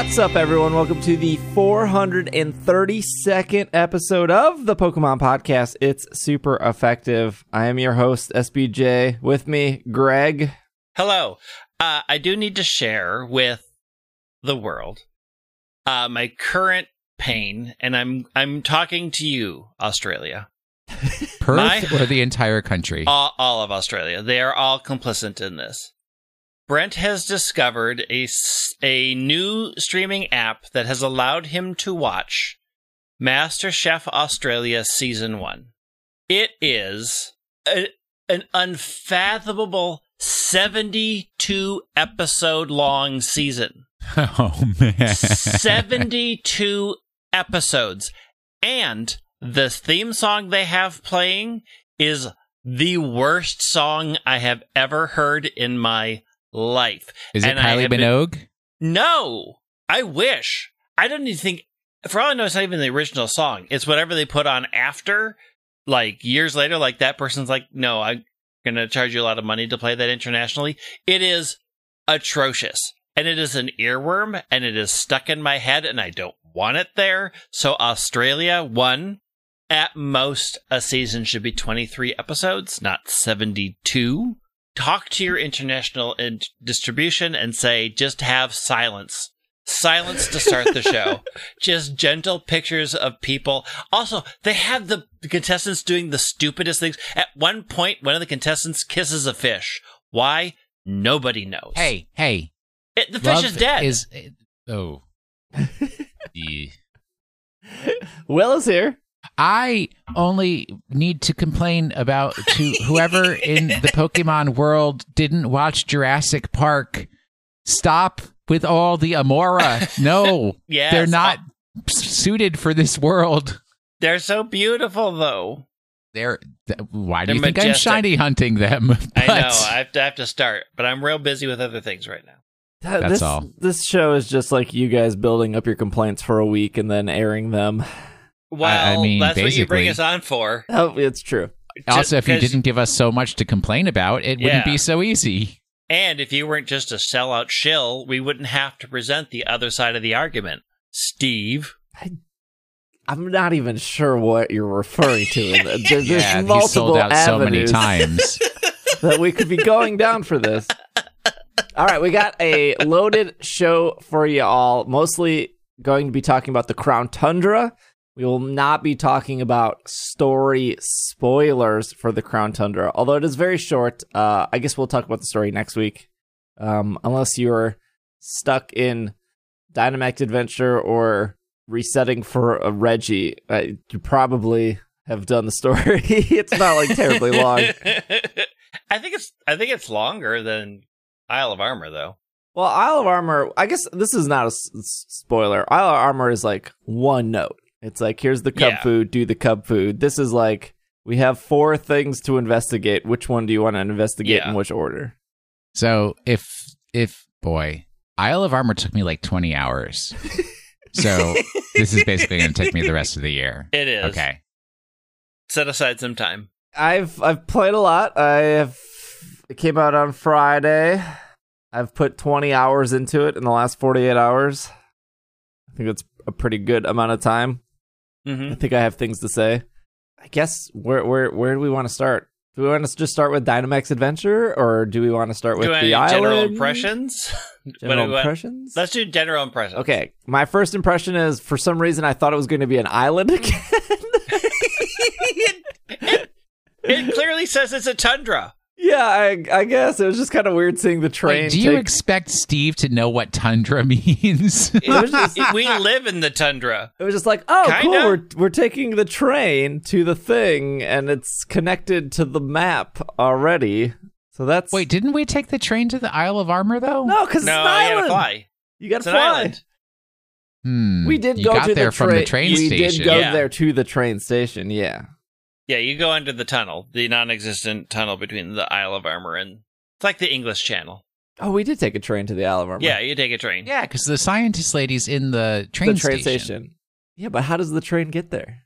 What's up, everyone? Welcome to the 432nd episode of the Pokemon Podcast. It's super effective. I am your host, SBJ. With me, Greg. Hello. I do need to share with the world my current pain, and I'm talking to you, Australia. Perth or the entire country? All of Australia. They are all complicit in this. Brent has discovered a new streaming app that has allowed him to watch MasterChef Australia Season 1. It is an unfathomable 72-episode-long season. Oh, man. 72 episodes. And the theme song they have playing is the worst song I have ever heard in my life. Is it Kylie Minogue? No! I wish. I don't even think... For all I know, it's not even the original song. It's whatever they put on after, like, years later. Like, that person's like, no, I'm going to charge you a lot of money to play that internationally. It is atrocious. And it is an earworm, and it is stuck in my head, and I don't want it there. So Australia, one... At most, a season should be 23 episodes, not 72. Talk to your international distribution and say, just have silence. Silence to start the show. Just gentle pictures of people. Also, they have the contestants doing the stupidest things. At one point, one of the contestants kisses a fish. Why? Nobody knows. Hey. The fish is dead. Will is here. I only need to complain about to whoever in the Pokemon world didn't watch Jurassic Park. Stop with all the Amora. No, yes, they're not suited for this world. They're so beautiful, though. Why do you think I'm shiny hunting them? I know. I have to start, but I'm real busy with other things right now. This show is just like you guys building up your complaints for a week and then airing them. Well, I mean, that's basically what you bring us on for. Oh, it's true. Also, if you didn't give us so much to complain about, it wouldn't be so easy. And if you weren't just a sellout shill, we wouldn't have to present the other side of the argument. Steve? I'm not even sure what you're referring to. There's multiple sold out avenues so many times that we could be going down for this. All right, we got a loaded show for you all. Mostly going to be talking about the Crown Tundra. We will not be talking about story spoilers for the Crown Tundra, although it is very short. I guess we'll talk about the story next week, unless you're stuck in Dynamax Adventure or resetting for a Reggie. You probably have done the story. It's not like terribly long. I think it's longer than Isle of Armor, though. Well, Isle of Armor. I guess this is not a spoiler. Isle of Armor is like one note. It's like, here's the cub food, do the cub food. This is like, we have four things to investigate. Which one do you want to investigate in which order? So if Isle of Armor took me like 20 hours. So this is basically going to take me the rest of the year. It is. Okay. Set aside some time. I've played a lot. It came out on Friday. I've put 20 hours into it in the last 48 hours. I think that's a pretty good amount of time. Mm-hmm. I think I have things to say. I guess where do we want to start? Do we want to just start with Dynamax Adventure, or do we want to start with the island? General impressions? General impressions? Let's do general impressions. Okay. My first impression is, for some reason, I thought it was going to be an island again. It clearly says it's a tundra. Yeah, I guess. It was just kind of weird seeing the train. Wait, do you expect Steve to know what tundra means? We live in the tundra. It was just like, oh, kinda cool, we're taking the train to the thing, and it's connected to the map already. So that's... Wait, didn't we take the train to the Isle of Armor, though? No, because it's an island. You gotta fly. We did you go got to there the from the train station. We did go there to the train station, yeah. Yeah, you go under the tunnel, the non-existent tunnel between the Isle of Armor and... It's like the English Channel. Oh, we did take a train to the Isle of Armor. Yeah, you take a train. Yeah, because the scientist lady's in the train station. Yeah, but how does the train get there?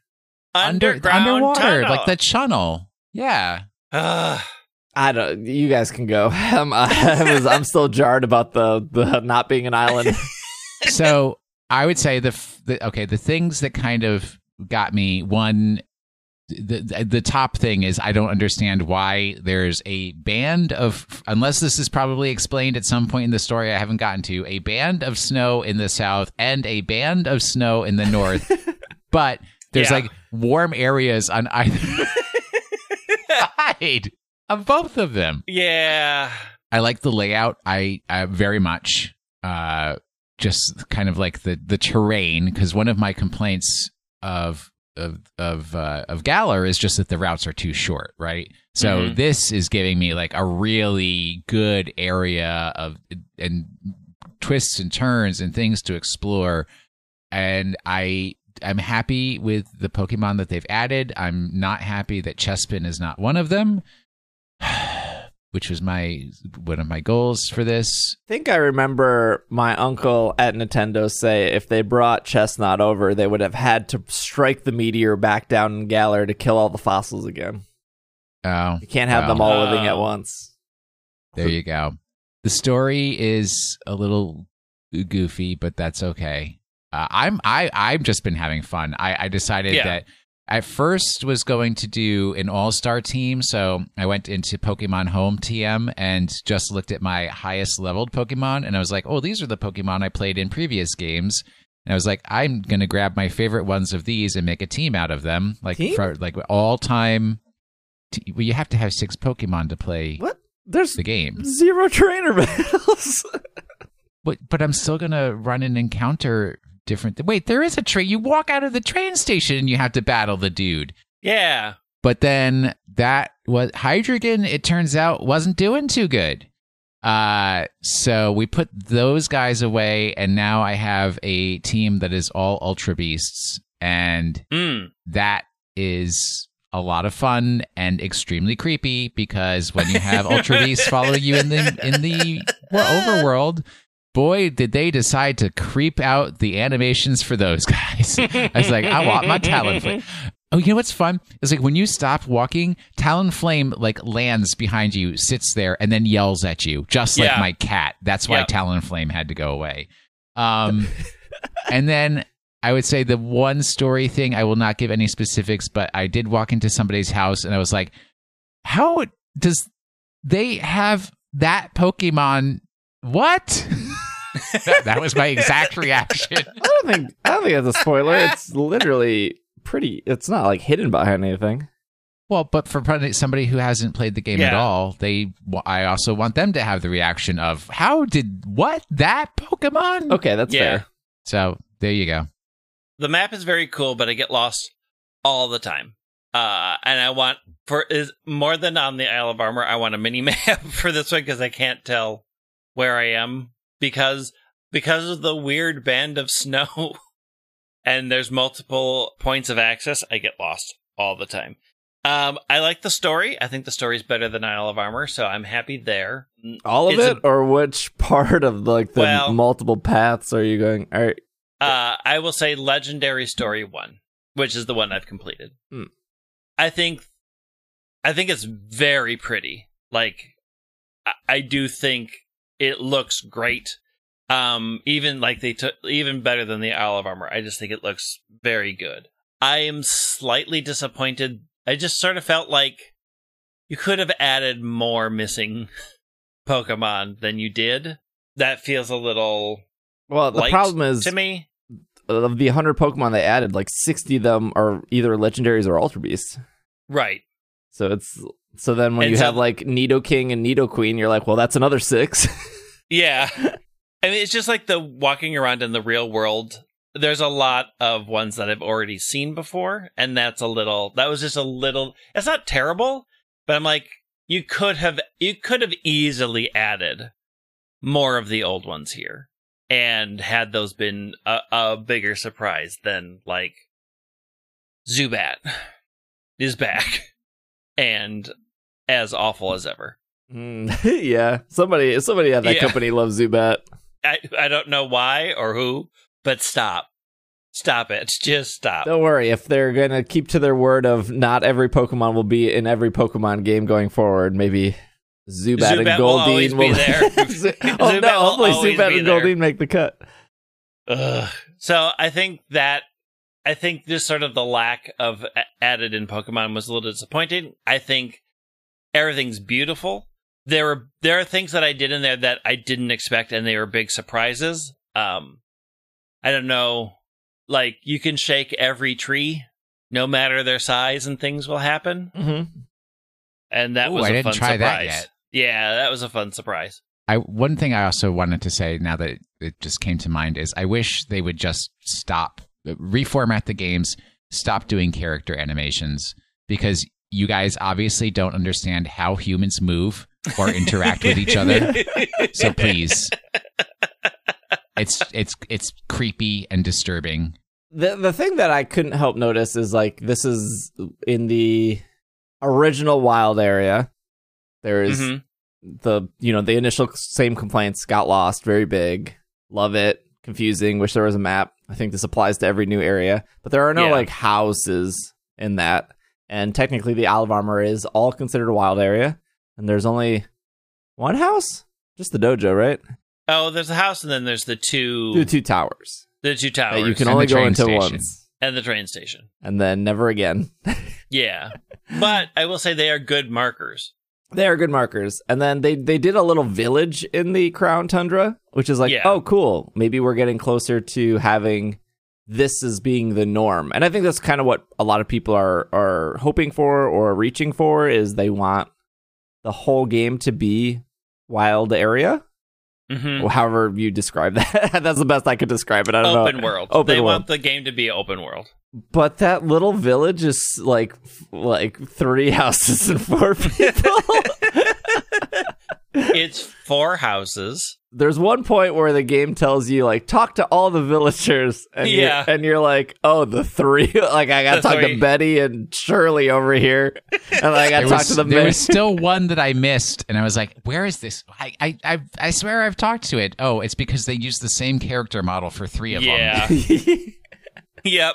Underwater, tunnel. Like the channel. Yeah. I don't... You guys can go. I'm still jarred about the not being an island. So I would say the things that kind of got me, one, the top thing is I don't understand why there's a band of, unless this is probably explained at some point in the story I haven't gotten to, a band of snow in the south and a band of snow in the north, but there's like warm areas on either side of both of them. Yeah. I like the layout. I very much just kind of like the terrain, because one of my complaints of Galar is just that the routes are too short, right? So this is giving me like a really good area of and twists and turns and things to explore, and I'm happy with the Pokemon that they've added. I'm not happy that Chespin is not one of them, which was one of my goals for this. I think I remember my uncle at Nintendo say if they brought Chestnut over, they would have had to strike the meteor back down in Galar to kill all the fossils again. Oh. You can't have them all living at once. There you go. The story is a little goofy, but that's okay. I've just been having fun. I decided that I first was going to do an all-star team, so I went into Pokemon Home TM and just looked at my highest-leveled Pokemon, and I was like, oh, these are the Pokemon I played in previous games. And I was like, I'm going to grab my favorite ones of these and make a team out of them. Like, all-time... Well, you have to have 6 Pokemon to play the game. Zero trainer battles. But I'm still going to run an encounter... Wait, there is a train. You walk out of the train station and you have to battle the dude. Yeah. But then that was Hydreigon, it turns out, wasn't doing too good. So we put those guys away, and now I have a team that is all Ultra Beasts, and that is a lot of fun and extremely creepy, because when you have Ultra Beasts follow you in the overworld, boy, did they decide to creep out the animations for those guys. I was like, I want my Talonflame. Oh, you know what's fun? It's like when you stop walking, Talonflame like lands behind you, sits there, and then yells at you, just like my cat. That's why Talonflame had to go away. And then I would say the one story thing, I will not give any specifics, but I did walk into somebody's house, and I was like, how does they have that Pokemon... What? That was my exact reaction. I don't think that's a spoiler. It's literally pretty. It's not like hidden behind anything. Well, but for somebody who hasn't played the game at all, I also want them to have the reaction of that Pokemon? Okay, that's fair. So there you go. The map is very cool, but I get lost all the time. And I want more than on the Isle of Armor. I want a mini map for this one because I can't tell where I am because of the weird band of snow and there's multiple points of access. I get lost all the time. I like the story. I think the story is better than Isle of Armor, so I'm happy there. All of it, or which part of the multiple paths are you going? All right. I will say Legendary Story 1, which is the one I've completed. I think it's very pretty. Like, I do think it looks great. Even better than the Isle of Armor. I just think it looks very good. I am slightly disappointed. I just sort of felt like you could have added more missing Pokemon than you did. That feels a little light. The problem is, to me, of the 100 Pokemon they added, like 60 of them are either legendaries or Ultra Beasts. Right. So have like Nidoking and Nidoqueen, you're like, well, that's another 6. Yeah. I mean, it's just like the walking around in the real world. There's a lot of ones that I've already seen before, and that was just a little, it's not terrible, but I'm like, you could have easily added more of the old ones here and had those been a bigger surprise than like Zubat is back. And as awful as ever. Yeah. Somebody at that company loves Zubat. I don't know why or who, but stop. Stop it. Just stop. Don't worry. If they're going to keep to their word of not every Pokemon will be in every Pokemon game going forward, maybe Zubat and Goldeen will be there. Hopefully Zubat and Goldeen make the cut. So I think just sort of the lack of added in Pokemon was a little disappointing. I think everything's beautiful. There are things that I did in there that I didn't expect, and they were big surprises. I don't know, like you can shake every tree, no matter their size, and things will happen. Mm-hmm. And that was a fun surprise. That yet. Yeah, that was a fun surprise. One thing I also wanted to say, now that it just came to mind, is I wish they would just stop, reformat the games, stop doing character animations, because you guys obviously don't understand how humans move or interact with each other. So please, it's creepy and disturbing. The thing that I couldn't help notice is, like, this is in the original wild area. There is the initial same complaints got lost. Very big. Love it. Confusing. Wish there was a map. I think this applies to every new area, but there are no like houses in that. And technically the Olive Armor is all considered a wild area. And there's only one house? Just the dojo, right? Oh, there's a house and then there's the two towers. The two towers. That you can only go into once. And the train station. And then never again. Yeah. But I will say they are good markers. They are good markers. And then they did a little village in the Crown Tundra, which is like, oh, cool. Maybe we're getting closer to having this as being the norm. And I think that's kind of what a lot of people are hoping for or reaching for, is they want the whole game to be wild area. Mm-hmm. However you describe that. That's the best I could describe it. I don't know. Open world. They want the game to be open world. But that little village is like three houses and four people. It's four houses. There's one point where the game tells you, like, talk to all the villagers. And you're like, oh, the three. Like, I got to talk to Betty and Shirley over here. And I got to talk to the There was still one that I missed. And I was like, where is this? I swear I've talked to it. Oh, it's because they used the same character model for three of them. Yeah. Yep.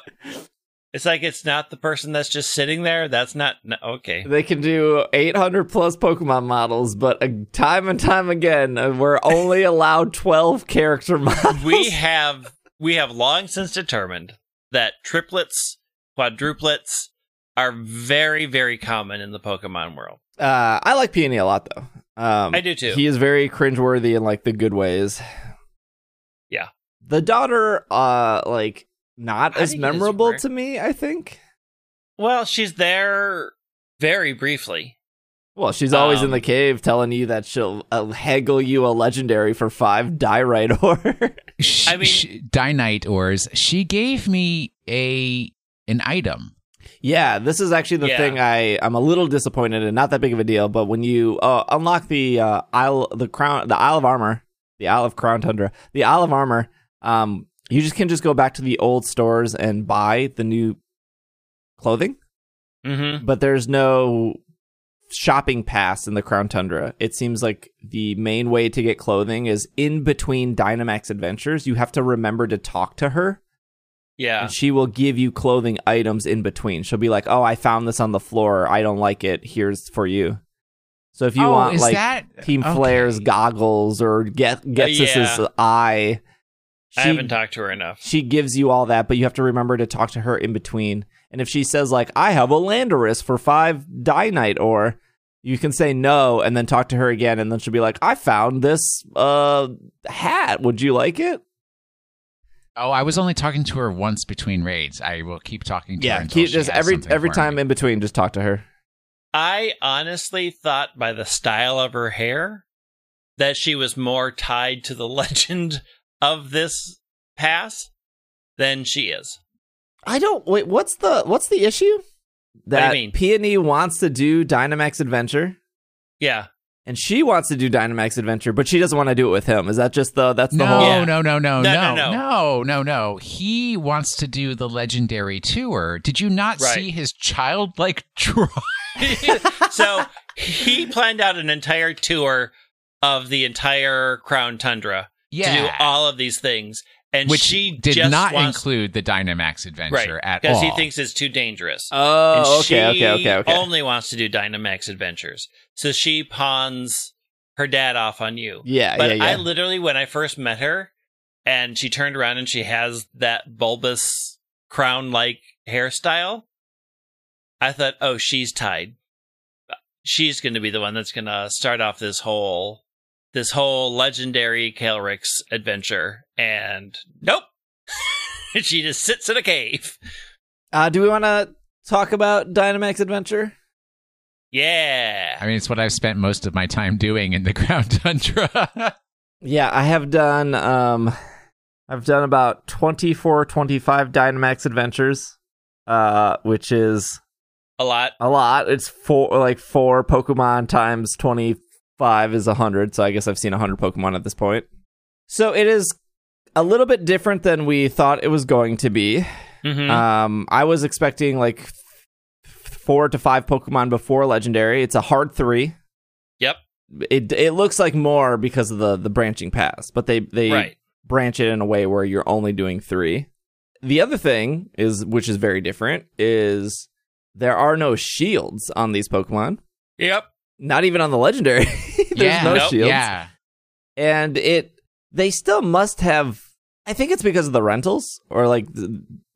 It's like, it's not the person that's just sitting there. That's not... No, okay. They can do 800 plus Pokemon models, but time and time again, we're only allowed 12 character models. We have long since determined that triplets, quadruplets are very, very common in the Pokemon world. I like Peony a lot, though. I do, too. He is very cringeworthy in, like, the good ways. Yeah. The daughter, not as memorable to me, I think. Well, she's there very briefly. Well, she's always in the cave telling you that she'll haggle you a legendary for 5 Dynite ore. Dynite ores. She gave me an item. Yeah, this is actually the thing I'm a little disappointed in. Not that big of a deal, but when you unlock the Isle of Crown Tundra, the Isle of Armor. You just can go back to the old stores and buy the new clothing, but there's no shopping pass in the Crown Tundra. It seems like the main way to get clothing is in between Dynamax adventures. You have to remember to talk to her. Yeah. And she will give you clothing items in between. She'll be like, oh, I found this on the floor. I don't like it. Here's for you. So if you want, like, Team Flare's goggles or Getsis's eye... I haven't talked to her enough. She gives you all that, but you have to remember to talk to her in between. And if she says, like, I have a Landorus for 5 Dynite, or you can say no and then talk to her again, and then she'll be like, I found this hat. Would you like it? Oh, I was only talking to her once between raids. I will keep talking to her until she has every time in between, just talk to her. I honestly thought by the style of her hair that she was more tied to the legend of this pass than she is. What's the issue? That Peony wants to do Dynamax Adventure. Yeah. And she wants to do Dynamax Adventure, but she doesn't want to do it with him. Is that just the whole... No. He wants to do the legendary tour. Did you not see his childlike drawing? So he planned out an entire tour of the entire Crown Tundra. Yeah. To do all of these things. And which she did not include the Dynamax Adventure at all. Because he thinks it's too dangerous. Oh, okay. She only wants to do Dynamax Adventures. So she pawns her dad off on you. Yeah, but I literally, when I first met her, And she turned around and she has that bulbous crown-like hairstyle. I thought, oh, she's tied. She's going to be the one that's going to start off this whole legendary Calyrex adventure. And nope. She just sits in a cave. Do we want to talk about Dynamax Adventure? Yeah. I mean, it's what I've spent most of my time doing in the Ground Tundra. Yeah, I have done about 24, 25 Dynamax Adventures, which is a lot. It's four Pokemon times 25 is 100, so I guess I've seen 100 Pokemon at this point. So it is a little bit different than we thought it was going to be. Mm-hmm. I was expecting like 4 to 5 Pokemon before Legendary. It's a hard 3. Yep. It looks like more because of the branching paths, but they branch it in a way where you're only doing 3. The other thing is, which is very different, is there are no shields on these Pokemon. Yep. Not even on the Legendary. There's no shields. Yeah. And they still must have. I think it's because of the rentals, or like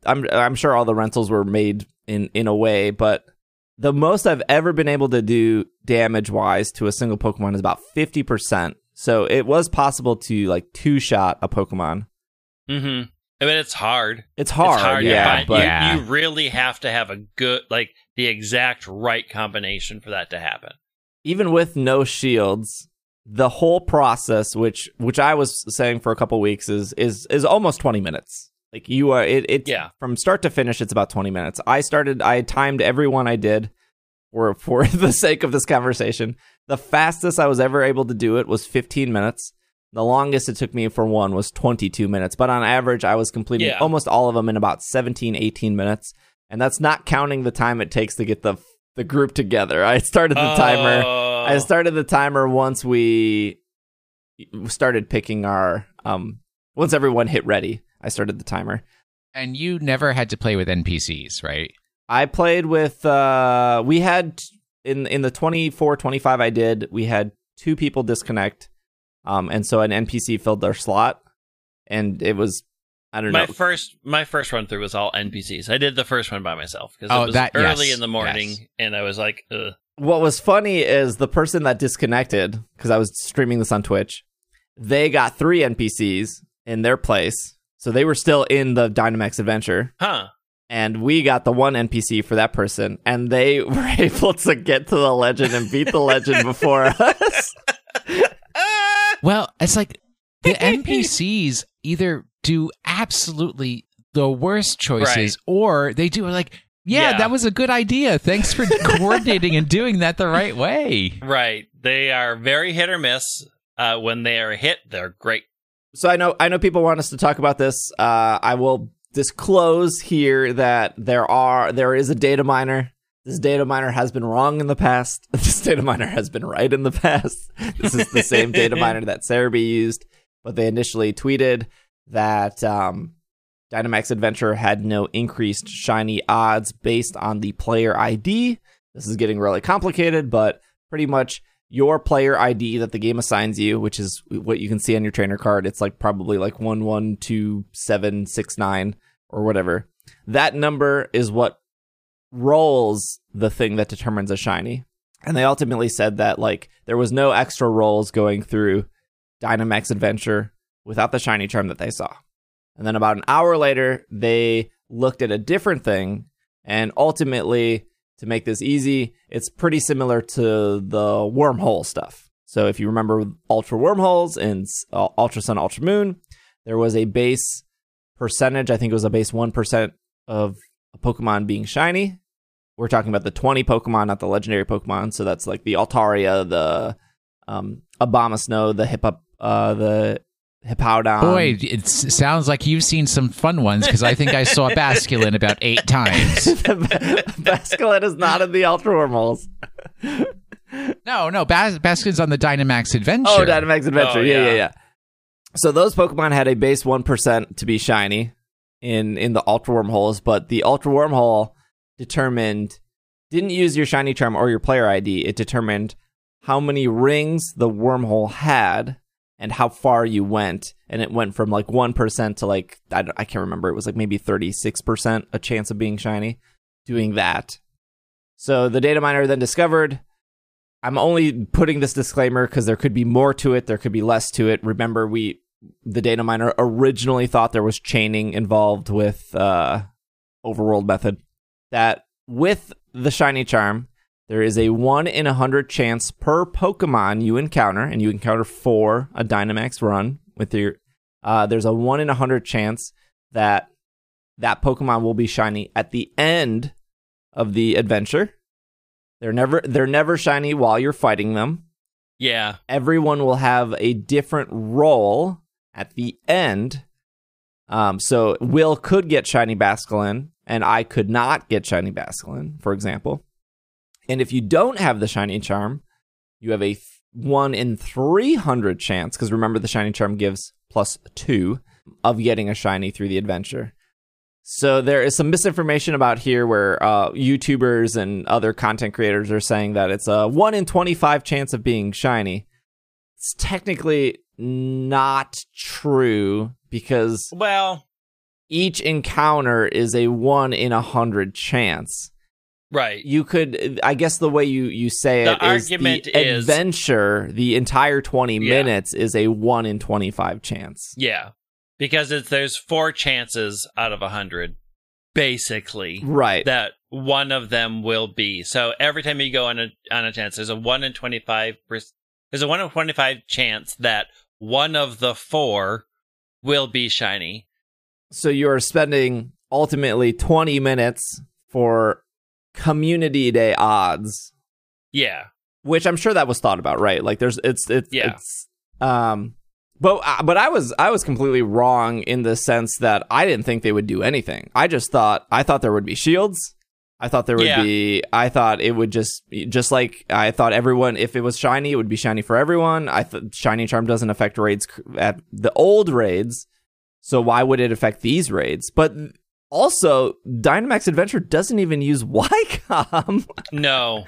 I'm sure all the rentals were made in a way, but the most I've ever been able to do damage-wise to a single Pokemon is about 50%. So it was possible to like two-shot a Pokemon. Mm-hmm. I mean, it's hard. It's hard yeah, but you really have to have a good, like the exact right combination for that to happen. Even with no shields, the whole process, which I was saying for a couple weeks, is almost 20 minutes. Like you are, from start to finish, it's about 20 minutes. I timed every one I did for the sake of this conversation. The fastest I was ever able to do it was 15 minutes. The longest it took me for one was 22 minutes. But on average, I was completing almost all of them in about 17, 18 minutes. And that's not counting the time it takes to get the group together. I started the timer. I started the timer once we started picking our, once everyone hit ready. I started the timer. And you never had to play with NPCs, right? I played with, we had, in the 24, 25 I did, we had 2 people disconnect, and so an NPC filled their slot, and it was, I don't know. My first run through was all NPCs. I did the first one by myself, because it was early in the morning, and I was like, ugh. What was funny is the person that disconnected, because I was streaming this on Twitch, they got 3 NPCs in their place. So they were still in the Dynamax Adventure. Huh. And we got the one NPC for that person, and they were able to get to the legend and beat the legend before us. Well, it's like the NPCs either do absolutely the worst choices, or they do like, that was a good idea. Thanks for coordinating and doing that the right way. Right. They are very hit or miss. When they are hit, they're great. So I know people want us to talk about this. I will disclose here that there is a data miner. This data miner has been wrong in the past. This data miner has been right in the past. This is the same data miner that Cerebi used, but they initially tweeted that Dynamax Adventure had no increased shiny odds based on the player ID. This is getting really complicated, but pretty much your player ID that the game assigns you, which is what you can see on your trainer card. It's like probably like 112769 or whatever. That number is what rolls the thing that determines a shiny. And they ultimately said that like there was no extra rolls going through Dynamax Adventure without the shiny charm that they saw. And then about an hour later, they looked at a different thing, and ultimately, to make this easy, it's pretty similar to the wormhole stuff. So if you remember Ultra Wormholes and Ultra Sun, Ultra Moon, there was a base percentage. I think it was a base 1% of a Pokemon being shiny. We're talking about the 20 Pokemon, not the legendary Pokemon. So that's like the Altaria, the Abomasnow, the Hippowdon. Boy, it sounds like you've seen some fun ones, because I think I saw Basculin about 8 times. Basculin is not in the Ultra Wormholes. No, Basculin's on the Dynamax Adventure. Oh, Dynamax Adventure. Yeah. So those Pokemon had a base 1% to be shiny in the Ultra Wormholes, but the Ultra Wormhole didn't use your shiny charm or your player ID. It determined how many rings the wormhole had. and how far you went. And it went from like 1% to like, I can't remember. It was like maybe 36% a chance of being shiny doing that. So the data miner then discovered, I'm only putting this disclaimer because there could be more to it. There could be less to it. Remember, the data miner originally thought there was chaining involved with overworld method. That with the shiny charm, there is a 1 in 100 chance per Pokemon you encounter, and you encounter 4 a Dynamax run with your. There's a 1 in 100 chance that that Pokemon will be shiny at the end of the adventure. They're never shiny while you're fighting them. Yeah. Everyone will have a different role at the end. So Will could get shiny Basculin, and I could not get shiny Basculin, for example. And if you don't have the shiny charm, you have a 1 in 300 chance, because remember the shiny charm gives +2 of getting a shiny through the adventure. So there is some misinformation about here where YouTubers and other content creators are saying that it's a 1 in 25 chance of being shiny. It's technically not true because each encounter is a 1 in 100 chance. Right. You could, I guess the way you say it is the adventure, the entire 20 minutes is a 1 in 25 chance. Yeah. Because there's 4 chances out of 100, basically, right, that one of them will be. So every time you go on a chance, there's a 1 in 25 chance that one of the 4 will be shiny. So you're spending ultimately 20 minutes for Community Day odds. Yeah, which I'm sure that was thought about, right? Like But I was completely wrong in the sense that I didn't think they would do anything. I thought there would be shields. I thought there would be. I thought it would just like I thought everyone. If it was shiny, it would be shiny for everyone. I thought shiny charm doesn't affect raids at the old raids, so why would it affect these raids? But also, Dynamax Adventure doesn't even use Wycom. No.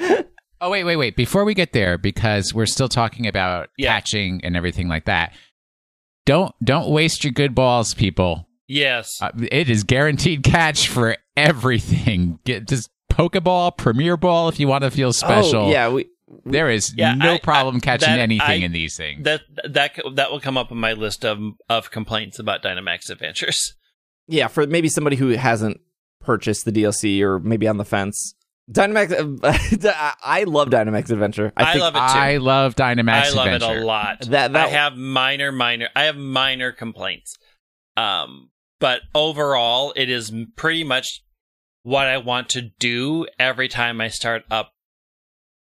Oh wait. Before we get there, because we're still talking about patching and everything like that. Don't waste your good balls, people. Yes. It is guaranteed catch for everything. Get just Pokeball, Premier Ball if you want to feel special. Oh, yeah, there is no problem catching anything in these things. That will come up on my list of complaints about Dynamax Adventures. Yeah, for maybe somebody who hasn't purchased the DLC or maybe on the fence. Dynamax, I love Dynamax Adventure. I love it too. I love Dynamax Adventure. I love it a lot. That I have minor complaints. But overall, it is pretty much what I want to do every time I start up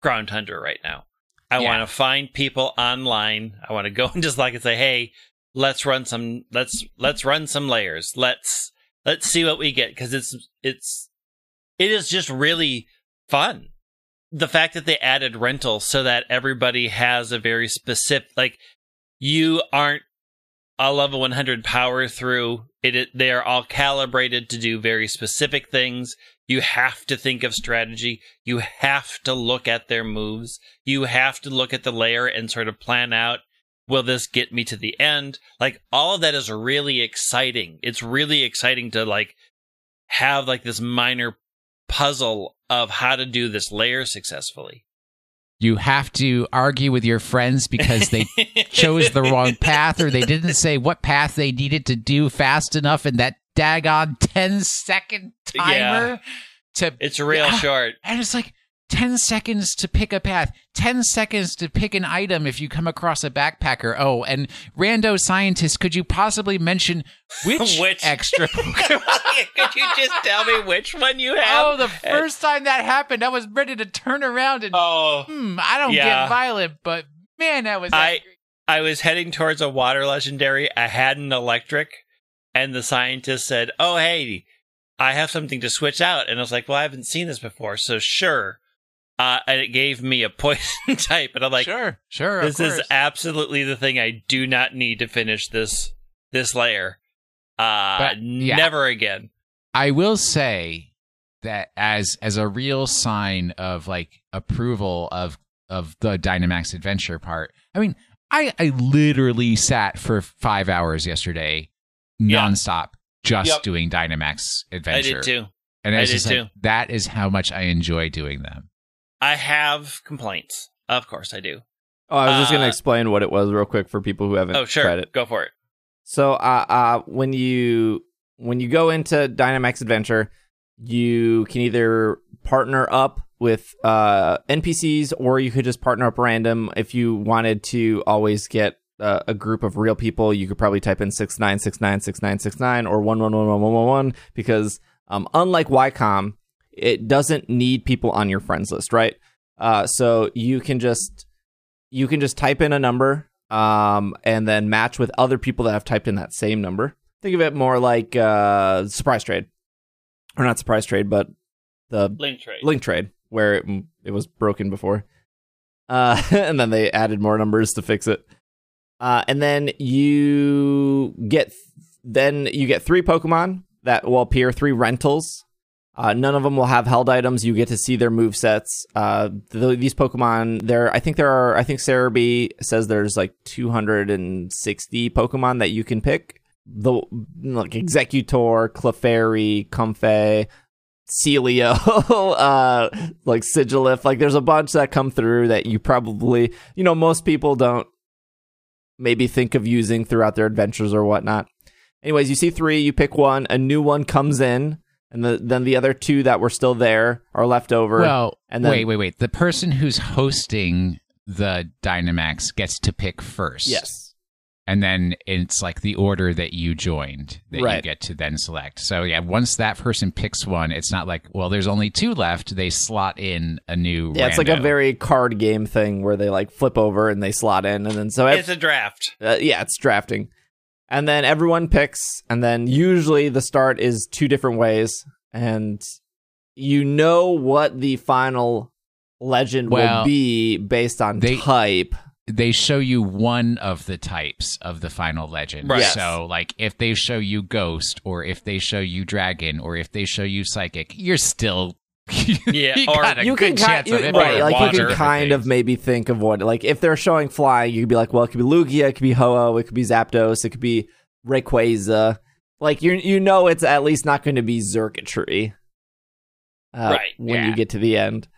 Ground Hunter right now. I want to find people online. I want to go and just like and say, hey, let's run some layers. Let's see what we get, because it is just really fun. The fact that they added rental so that everybody has a very specific, like, you aren't a level 100 power through. They are all calibrated to do very specific things. You have to think of strategy. You have to look at their moves. You have to look at the layer and sort of plan out, will this get me to the end? Like, all of that is really exciting. It's really exciting to, like, have, like, this minor puzzle of how to do this layer successfully. You have to argue with your friends because they chose the wrong path, or they didn't say what path they needed to do fast enough in that daggone 10-second timer. It's real short. And it's like 10 seconds to pick a path, 10 seconds to pick an item if you come across a backpacker. Oh, and rando scientist, could you possibly mention which extra Pokemon? Could you just tell me which one you have? Oh, the first time that happened, I was ready to turn around and, I don't get violent, but man, I was angry. I was heading towards a water legendary. I had an electric, and the scientist said, oh, hey, I have something to switch out. And I was like, well, I haven't seen this before, so sure. And it gave me a poison type. And I'm like, sure. This is absolutely the thing I do not need to finish this layer. Never again. I will say that as a real sign of, like, approval of the Dynamax Adventure part, I mean, I literally sat for 5 hours yesterday nonstop just doing Dynamax Adventure. I did too. And I did too. Like, that is how much I enjoy doing them. I have complaints. Of course I do. Oh, I was just going to explain what it was real quick for people who haven't tried it. Go for it. So when you go into Dynamax Adventure, you can either partner up with NPCs, or you could just partner up random. If you wanted to always get a group of real people, you could probably type in 69696969 or 11111111 because unlike Ycom, it doesn't need people on your friends list, right? So you can just type in a number and then match with other people that have typed in that same number. Think of it more like Surprise Trade, or not Surprise Trade, but the Link Trade. Where it was broken before. And then they added more numbers to fix it. And then you get 3 Pokemon that will appear, 3 rentals. None of them will have held items. You get to see their movesets. These Pokemon, I think Cerebi says there's like 260 Pokemon that you can pick. Like Executor, Clefairy, Comfey, Celio, like Sigilif, like there's a bunch that come through that you probably, most people don't maybe think of using throughout their adventures or whatnot. Anyways, you see 3, you pick one, a new one comes in, and then the other 2 that were still there are left over. Well, and then, wait. The person who's hosting the Dynamax gets to pick first. Yes. And then it's like the order that you joined that you get to then select. So yeah, once that person picks one, it's not like, well, there's only 2 left. They slot in a new rando. It's like a very card game thing where they like flip over and they slot in. And then it's a draft. It's drafting. And then everyone picks. And then usually the start is 2 different ways. And what the final legend will be based on type. They show you one of the types of the final legend. Right. Yes. So, like, if they show you ghost, or if they show you dragon, or if they show you psychic, you're still... yeah, you can kind of maybe think of what... Like, if they're showing flying, you could be like, well, it could be Lugia, it could be Ho-Oh, it could be Zapdos, it could be Rayquaza. Like, it's at least not going to be Zerkatry when you get to the end.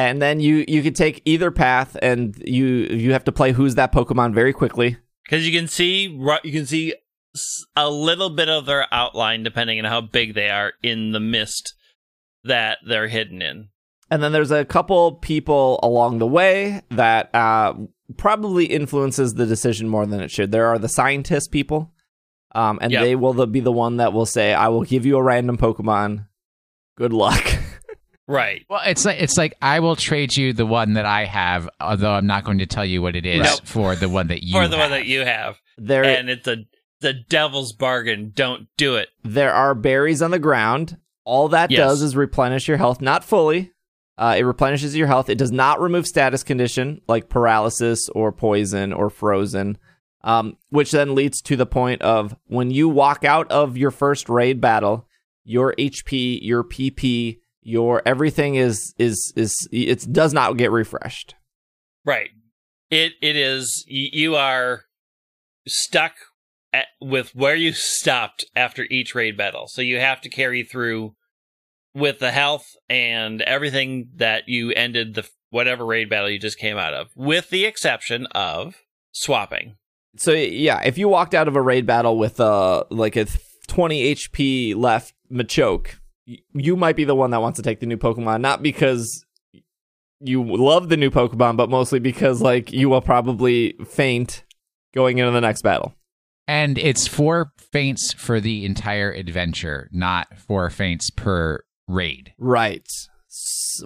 And then you could take either path, and you have to play who's that Pokemon very quickly. Because you can see a little bit of their outline, depending on how big they are, in the mist that they're hidden in. And then there's a couple people along the way that probably influences the decision more than it should. There are the scientist people, and they will be the one that will say, I will give you a random Pokemon. Good luck. Right. Well, it's like I will trade you the one that I have, although I'm not going to tell you what it is for the one that you have. And it's the devil's bargain. Don't do it. There are berries on the ground. All that does is replenish your health. Not fully. It replenishes your health. It does not remove status condition like paralysis or poison or frozen, which then leads to the point of when you walk out of your first raid battle, your HP, your PP, your everything is it does not get refreshed. Right. It is, you are stuck with where you stopped after each raid battle. So you have to carry through with the health and everything that you ended the whatever raid battle you just came out of, with the exception of swapping. So yeah, if you walked out of a raid battle with a 20 HP left Machoke, you might be the one that wants to take the new Pokemon, not because you love the new Pokemon, but mostly because, like, you will probably faint going into the next battle. And it's 4 faints for the entire adventure, not 4 faints per raid. Right.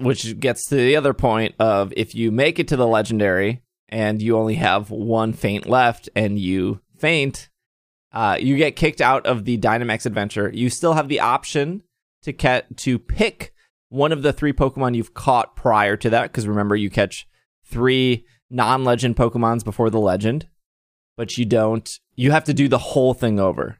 Which gets to the other point of if you make it to the legendary and you only have 1 faint left and you faint, you get kicked out of the Dynamax Adventure. You still have the option to pick one of the 3 Pokemon you've caught prior to that, because remember, you catch 3 non-legend Pokemons before the legend, but you have to do the whole thing over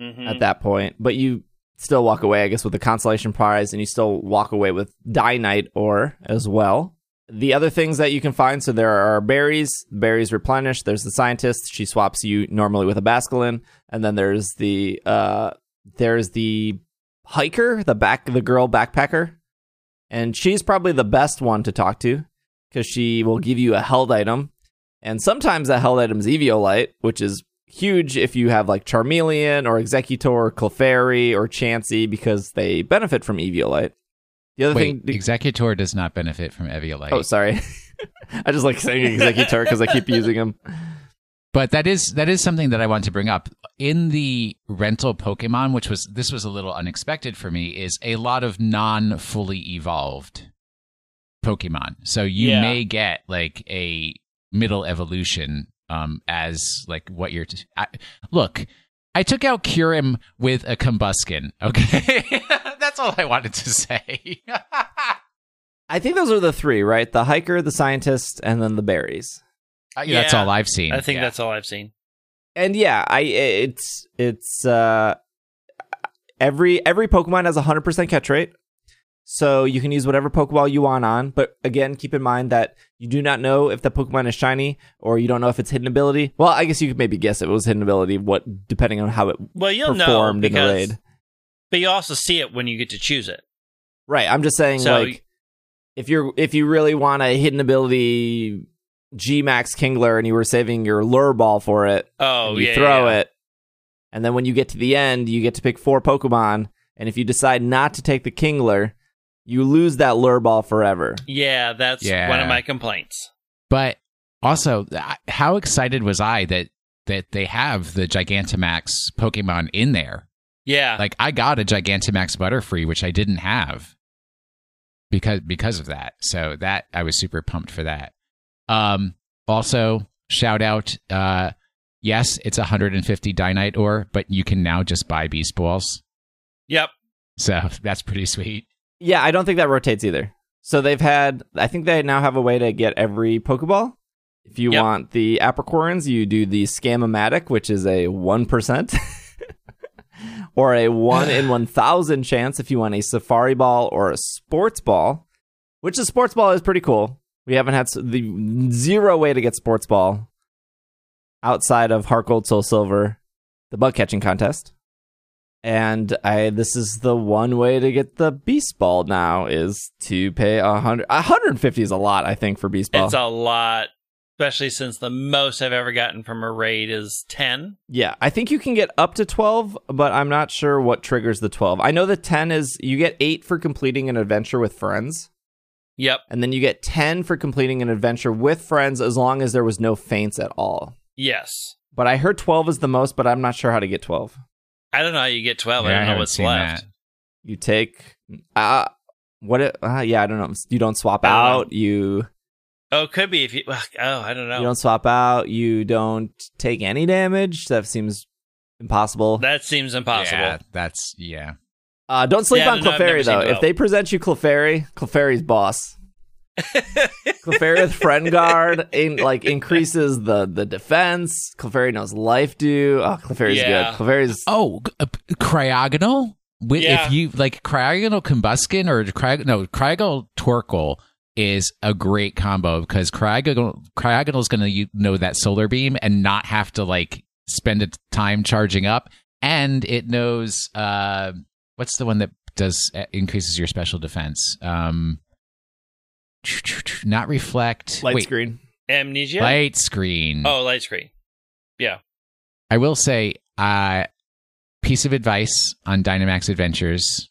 at that point, but you still walk away, I guess, with the consolation prize, and you still walk away with Dynite Ore as well, The other things that you can find, so there are berries. The berries replenish. There's the scientist. She swaps you normally with a Basculin. And then there's the hiker, the girl backpacker. And she's probably the best one to talk to because she will give you a held item. And sometimes that held item is Eviolite, which is huge if you have like Charmeleon or Executor or Clefairy or Chansey because they benefit from Eviolite. The other thing, Executor does not benefit from Eviolite. Oh, sorry. I just like saying Executor because I keep using him. But that is something that I want to bring up. In the rental Pokemon, this was a little unexpected for me, is a lot of non-fully evolved Pokemon. So you may get like a middle evolution as like what you're... Look, I took out Kyurem with a Combuskin, okay? That's all I wanted to say. I think those are the three, right? The hiker, the scientist, and then the berries. That's all I've seen. I think that's all I've seen. And it's every Pokemon has 100% catch rate, so you can use whatever Pokeball you want on. But again, keep in mind that you do not know if the Pokemon is shiny, or you don't know if it's hidden ability. Well, I guess you could maybe guess if it was hidden ability, depending on how it performed in the raid. But you also see it when you get to choose it. Right. I'm just saying, so, like, if you really want a hidden ability G-Max Kingler and you were saving your Lure Ball for it, you throw it, and then when you get to the end, you get to pick 4 Pokemon, and if you decide not to take the Kingler, you lose that Lure Ball forever. Yeah, that's one of my complaints. But also, how excited was I that they have the Gigantamax Pokemon in there? Yeah. Like, I got a Gigantamax Butterfree, which I didn't have because of that. So that, I was super pumped for that. Also, shout out, yes, it's 150 Dynite ore, but you can now just buy Beast Balls. Yep. So that's pretty sweet. Yeah, I don't think that rotates either. So I think they now have a way to get every Pokeball. If you want the Apricorns, you do the Scam-O-Matic, which is a 1%. Or a 1 in 1,000 chance if you want a Safari Ball or a Sports Ball, which the Sports Ball is pretty cool. We haven't had the zero way to get Sports Ball outside of Heart Gold, Soul Silver, the Bug Catching Contest. And this is the one way to get the Beast Ball now, is to pay 100. 150 is a lot, I think, for Beast Ball. It's a lot. Especially since the most I've ever gotten from a raid is 10. Yeah, I think you can get up to 12, but I'm not sure what triggers the 12. I know the 10 is you get 8 for completing an adventure with friends. Yep. And then you get 10 for completing an adventure with friends as long as there was no feints at all. Yes. But I heard 12 is the most, but I'm not sure how to get 12. I don't know how you get 12. I don't know what's left. That. You take... I don't know. You don't swap out. You... Oh, it could be if you... Oh, I don't know. You don't swap out. You don't take any damage. That seems impossible. Yeah, that's... Yeah. Don't sleep on Clefairy, though. If they present you Clefairy, Clefairy's boss. Clefairy with Friend Guard increases the defense. Clefairy knows life dew. Oh, Clefairy's good. Clefairy's... Oh, Cryogonal? Yeah. If you... Like, Cryogonal Combuskin or... Cryogonal Torkoal is a great combo because Cryogonal is going to know that Solar Beam and not have to like spend a time charging up, and it knows what's the one that does increases your special defense? Not Reflect. Screen. Amnesia. Light Screen. Oh, Light Screen. Yeah. I will say, piece of advice on Dynamax Adventures.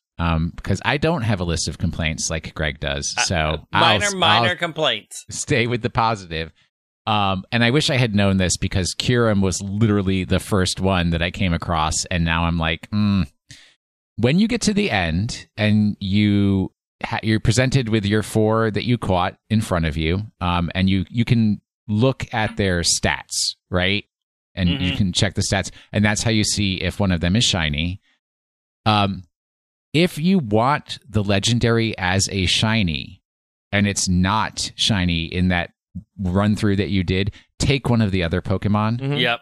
Because I don't have a list of complaints like Greg does, so minor complaints. Stay with the positive. And I wish I had known this because Kyurem was literally the first one that I came across, and now I'm like, when you get to the end and you're presented with your 4 that you caught in front of you, and you can look at their stats, right? And you can check the stats, and that's how you see if one of them is shiny. If you want the legendary as a shiny, and it's not shiny in that run-through that you did, take one of the other Pokemon. Mm-hmm. Yep.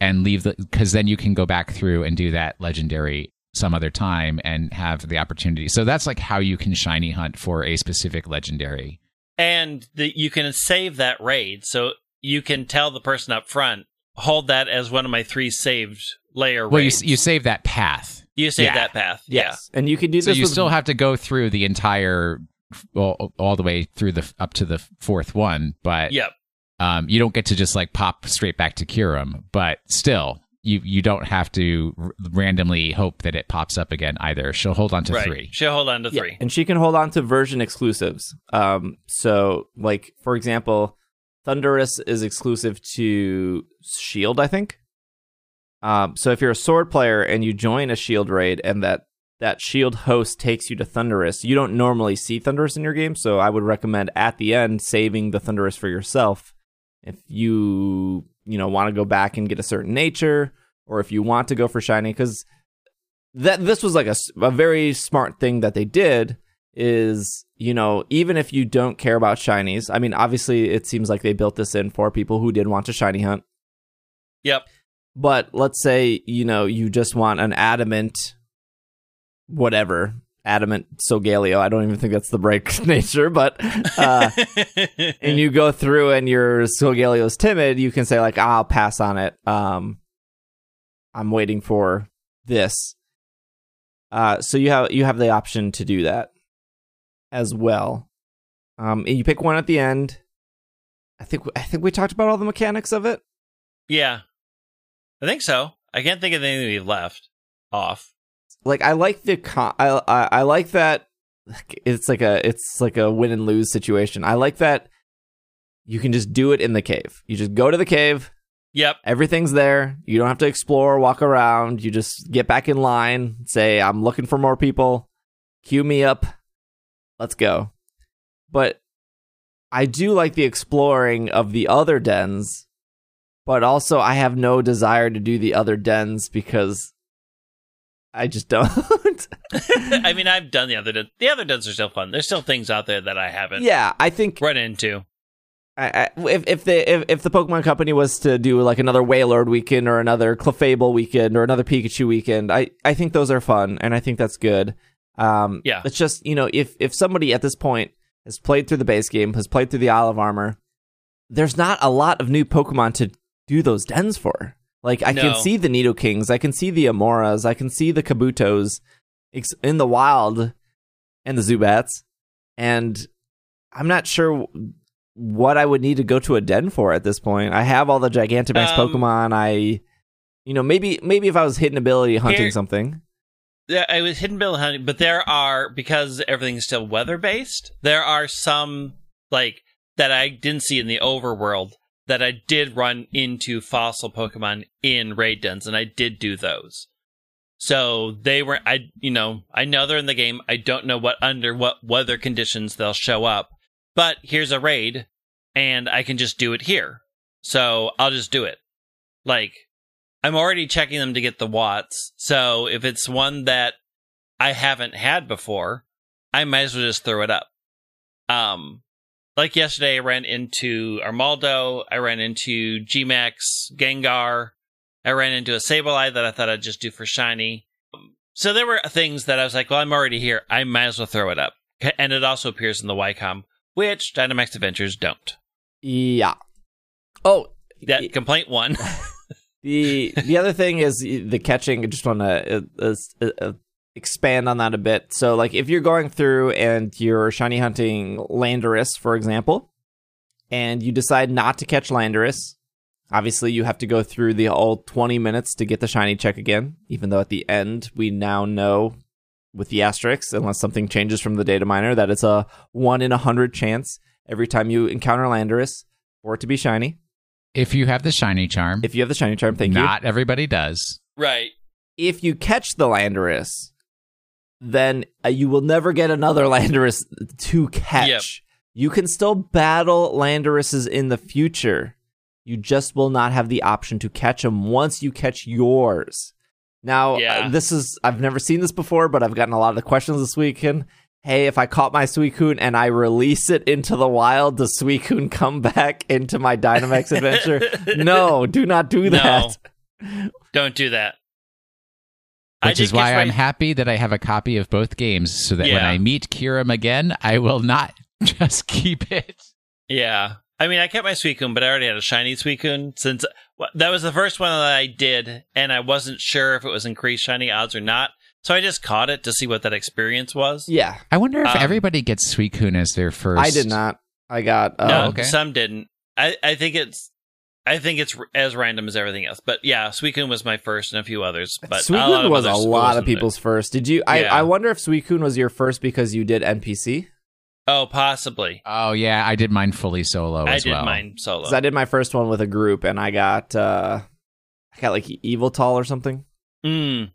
And leave because then you can go back through and do that legendary some other time and have the opportunity. So that's like how you can shiny hunt for a specific legendary. And you can save that raid, so you can tell the person up front, hold that as one of my three saved layer raids. Well, you save that path. You save that path, yes. Yeah. And you can do this. So you still have to go through the entire, all the way through up to the fourth one, but you don't get to just like pop straight back to Kyurem, but still, you don't have to randomly hope that it pops up again either. She'll hold on to three. She'll hold on to three. And she can hold on to version exclusives. So, like, for example, Thundurus is exclusive to Shield, I think. So if you're a Sword player and you join a Shield raid and that Shield host takes you to Thundurus, you don't normally see Thundurus in your game, so I would recommend at the end saving the Thundurus for yourself if you want to go back and get a certain nature, or if you want to go for shiny, because this was like a very smart thing that they did is, even if you don't care about shinies, I mean, obviously it seems like they built this in for people who did want to shiny hunt. Yep. But let's say, you just want an adamant Solgaleo. I don't even think that's the break nature, but, and you go through and your Solgaleo's timid, you can say like, I'll pass on it. I'm waiting for this. So you have the option to do that as well. And you pick one at the end. I think we talked about all the mechanics of it. Yeah. I think so. I can't think of anything we've left off. Like I like that it's like a win and lose situation. I like that you can just do it in the cave. You just go to the cave. Yep. Everything's there. You don't have to explore, walk around. You just get back in line, say I'm looking for more people. Queue me up. Let's go. But I do like the exploring of the other dens. But also, I have no desire to do the other dens because I just don't. I mean, I've done the other dens. The other dens are still fun. There's still things out there that I haven't run into. If the Pokemon Company was to do like another Wailord weekend or another Clefable weekend or another Pikachu weekend, I think those are fun, and I think that's good. It's just, if somebody at this point has played through the base game, has played through the Isle of Armor, there's not a lot of new Pokemon to do those dens for. Like, I can see the Nidokings, I can see the Amoras, I can see the Kabutos in the wild, and the Zubats, and I'm not sure what I would need to go to a den for at this point. I have all the Gigantamax Pokemon. Maybe if I was hidden ability hunting something. Yeah, I was hidden ability hunting, but there are, because everything's still weather-based, there are some, like, that I didn't see in the overworld that I did run into fossil Pokemon in raid dens, and I did do those. So they were, I know they're in the game. I don't know under what weather conditions they'll show up, but here's a raid and I can just do it here. So I'll just do it. Like, I'm already checking them to get the Watts. So if it's one that I haven't had before, I might as well just throw it up. Like yesterday, I ran into Armaldo, I ran into G-Max, Gengar, I ran into a Sableye that I thought I'd just do for shiny. So there were things that I was like, well, I'm already here, I might as well throw it up. And it also appears in the YCOM, which Dynamax Adventures don't. Yeah. Oh. That complaint one. The other thing is the catching. I just want to expand on that a bit. So, like, if you're going through and you're shiny hunting Landorus, for example, and you decide not to catch Landorus, obviously you have to go through the whole 20 minutes to get the shiny check again, even though at the end we now know with the asterisks, unless something changes from the data miner, that it's a 1 in 100 chance every time you encounter Landorus for it to be shiny. If you have the shiny charm. If you have the shiny charm, thank you. Not everybody does. Right. If you catch the Landorus, then you will never get another Landorus to catch. Yep. You can still battle Landoruses in the future. You just will not have the option to catch them once you catch yours. Now, this is, I've never seen this before, but I've gotten a lot of the questions this weekend. Hey, if I caught my Suicune and I release it into the wild, does Suicune come back into my Dynamax adventure? No, do not do that. No, don't do that. Which is why I'm happy that I have a copy of both games so that when I meet Kyurem again, I will not Just keep it. Yeah. I mean, I kept my Suicune, but I already had a shiny Suicune since that was the first one that I did, and I wasn't sure if it was increased shiny odds or not. So I just caught it to see what that experience was. Yeah. I wonder if everybody gets Suicune as their first. I did not. I got... no, okay. Some didn't. I think it's as random as everything else. But yeah, Suicune was my first and a few others. But Suicune was a lot of people's first. Did you? I wonder if Suicune was your first because you did NPC. Oh, possibly. Oh, yeah. I did mine fully solo as well. I did mine solo. I did my first one with a group, and I got like Eviltal or something. Mm.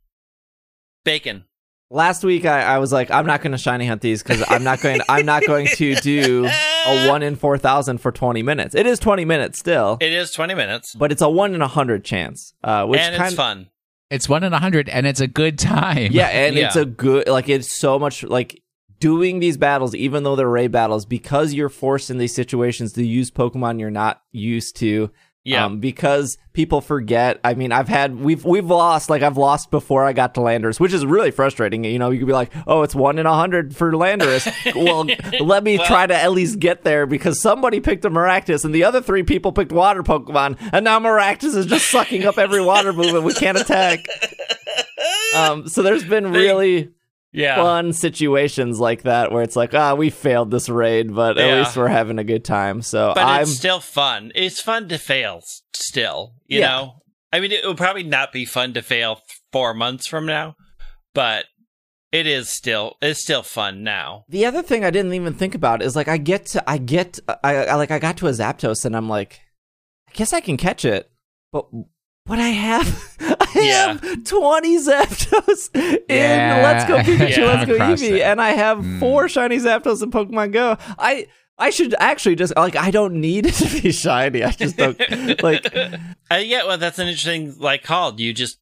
Bacon. Last week, I was like, I'm not going to shiny hunt these because I'm not going to do a 1 in 4,000 for 20 minutes. It is 20 minutes still. It is 20 minutes, but it's a 1 in 100 chance. Which and it's fun. It's 1 in 100, and it's a good time. Yeah, and it's a good it's so much doing these battles, even though they're raid battles, because you're forced in these situations to use Pokemon you're not used to. Yeah, because people forget. I mean, I've lost before I got to Landorus, which is really frustrating. You know, you could be like, oh, it's 1 in 100 for Landorus. Well, let me try to at least get there because somebody picked a Maractus and the other three people picked water Pokemon, and now Maractus is just sucking up every water movement. We can't attack. So there's been really fun situations like that where it's like, we failed this raid, but at least we're having a good time. So it's still fun. It's fun to fail still, you know? I mean, it will probably not be fun to fail 4 months from now, but it is still, it's still fun now. The other thing I didn't even think about is I got to a Zapdos and I'm like, I guess I can catch it, but what I have 20 Zapdos in Let's Go Pikachu, Let's Go Eevee, and I have 4 shiny Zapdos in Pokemon Go. I should actually just, I don't need it to be shiny. I just don't, yeah, well, that's an interesting, call. You just,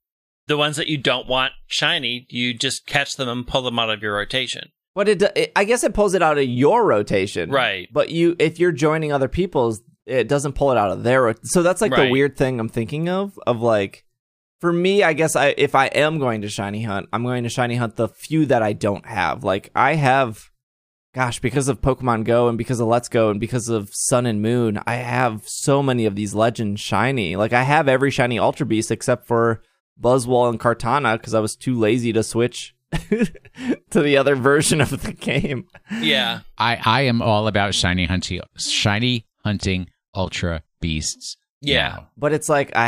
the ones that you don't want shiny, you just catch them and pull them out of your rotation. But I guess it pulls it out of your rotation. Right. But if you're joining other people's, it doesn't pull it out of their rotation. So that's, the weird thing I'm thinking of. For me, I guess if I am going to shiny hunt, I'm going to shiny hunt the few that I don't have. I have, because of Pokemon Go and because of Let's Go and because of Sun and Moon, I have so many of these legend shiny. I have every shiny Ultra Beast except for Buzzwole and Kartana because I was too lazy to switch to the other version of the game. Yeah. I am all about shiny hunting Ultra Beasts. Yeah. Now. But it's I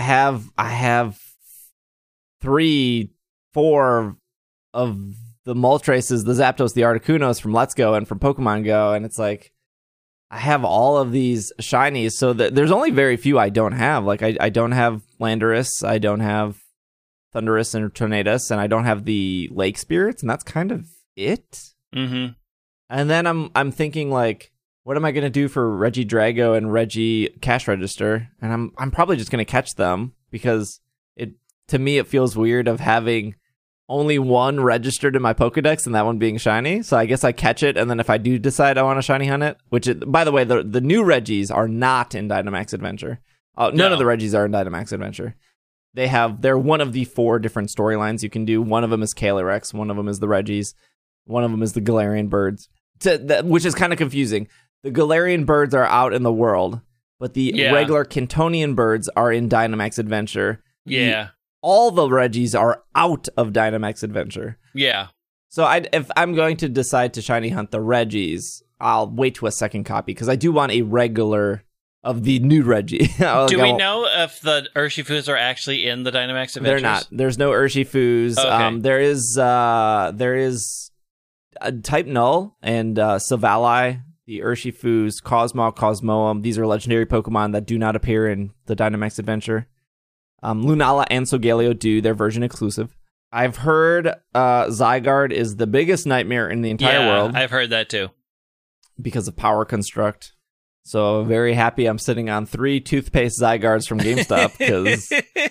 have 3, 4 of the Moltres, the Zapdos, the Articunos from Let's Go and from Pokemon Go, and it's I have all of these shinies, so that there's only very few I don't have. I don't have Landorus, I don't have Thundurus and Tornadus, and I don't have the Lake Spirits, and that's kind of it. Mm-hmm. And then I'm thinking what am I gonna do for Regidrago and Regi Cash Register? And I'm probably just gonna catch them because to me, it feels weird of having only one registered in my Pokedex and that one being shiny. So I guess I catch it, and then if I do decide I want to shiny hunt it, which, by the way, the new Regis are not in Dynamax Adventure. None of the Regis are in Dynamax Adventure. They're one of the 4 different storylines you can do. One of them is Calyrex, one of them is the Regis, one of them is the Galarian Birds, which is kind of confusing. The Galarian Birds are out in the world, but the regular Kintonian Birds are in Dynamax Adventure. Yeah. All the Regis are out of Dynamax Adventure. Yeah. So if I'm going to decide to shiny hunt the Regis, I'll wait to a second copy because I do want a regular of the new Regi. Do we know if the Urshifus are actually in the Dynamax Adventures? They're not. There's no Urshifus. Okay. There is a Type Null and Sylveon, the Urshifus, Cosmaw, Cosmoem. These are legendary Pokemon that do not appear in the Dynamax Adventure. Lunala and Solgaleo do, their version exclusive. I've heard Zygarde is the biggest nightmare in the entire world. I've heard that too. Because of Power Construct. So very happy I'm sitting on 3 toothpaste Zygardes from GameStop because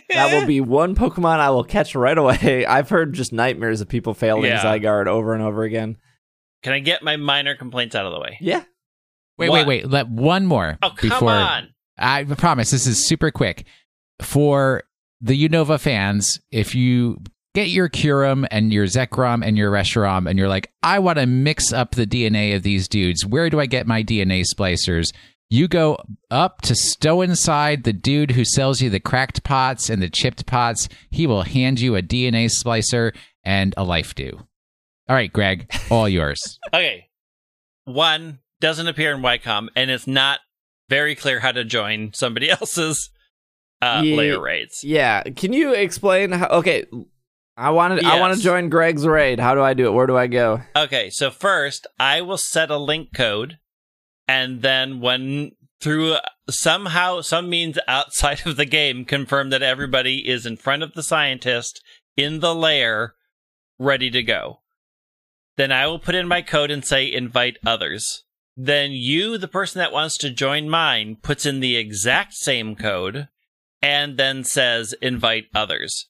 that will be one Pokemon I will catch right away. I've heard just nightmares of people failing Zygarde over and over again. Can I get my minor complaints out of the way? Yeah. Wait. Let one more. Oh, come on. I promise this is super quick. For the Unova fans, if you get your Kyurem and your Zekrom and your Reshiram, and you're like, I want to mix up the DNA of these dudes. Where do I get my DNA splicers? You go up to Stowenside, the dude who sells you the cracked pots and the chipped pots. He will hand you a DNA splicer and a life dew. All right, Greg, all yours. Okay. One doesn't appear in Wycom, and it's not very clear how to join somebody else's layer raids. Yeah. Can you explain how? Okay. I want to join Greg's raid. How do I do it? Where do I go? Okay. So first, I will set a link code. And then when through somehow, some means outside of the game, confirm that everybody is in front of the scientist in the lair, ready to go. Then I will put in my code and say, invite others. Then you, the person that wants to join mine, puts in the exact same code and then says, invite others.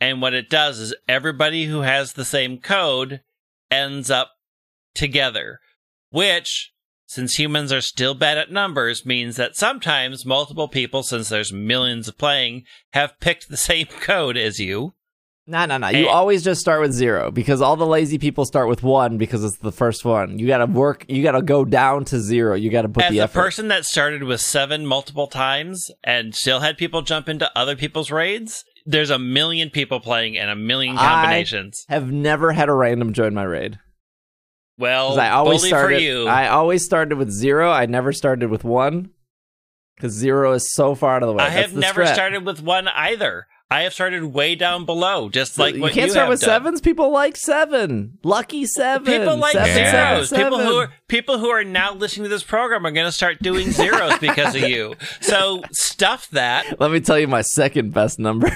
And what it does is everybody who has the same code ends up together, which... since humans are still bad at numbers, means that sometimes multiple people, since there's millions of playing, have picked the same code as you. No. You always just start with 0, because all the lazy people start with 1, because it's the first one. You gotta go down to 0. You gotta put the effort. As a person that started with 7 multiple times and still had people jump into other people's raids, there's a million people playing and a million combinations. I have never had a random join my raid. Well, I always started with 0. I never started with 1, because 0 is so far out of the way. I have never started with 1 either. I have started way down below, just like what you have done. You can't start with 7s. People like 7. Lucky 7. People like 0s. People who are now listening to this program are going to start doing 0s because of you. So stuff that. Let me tell you my second best number.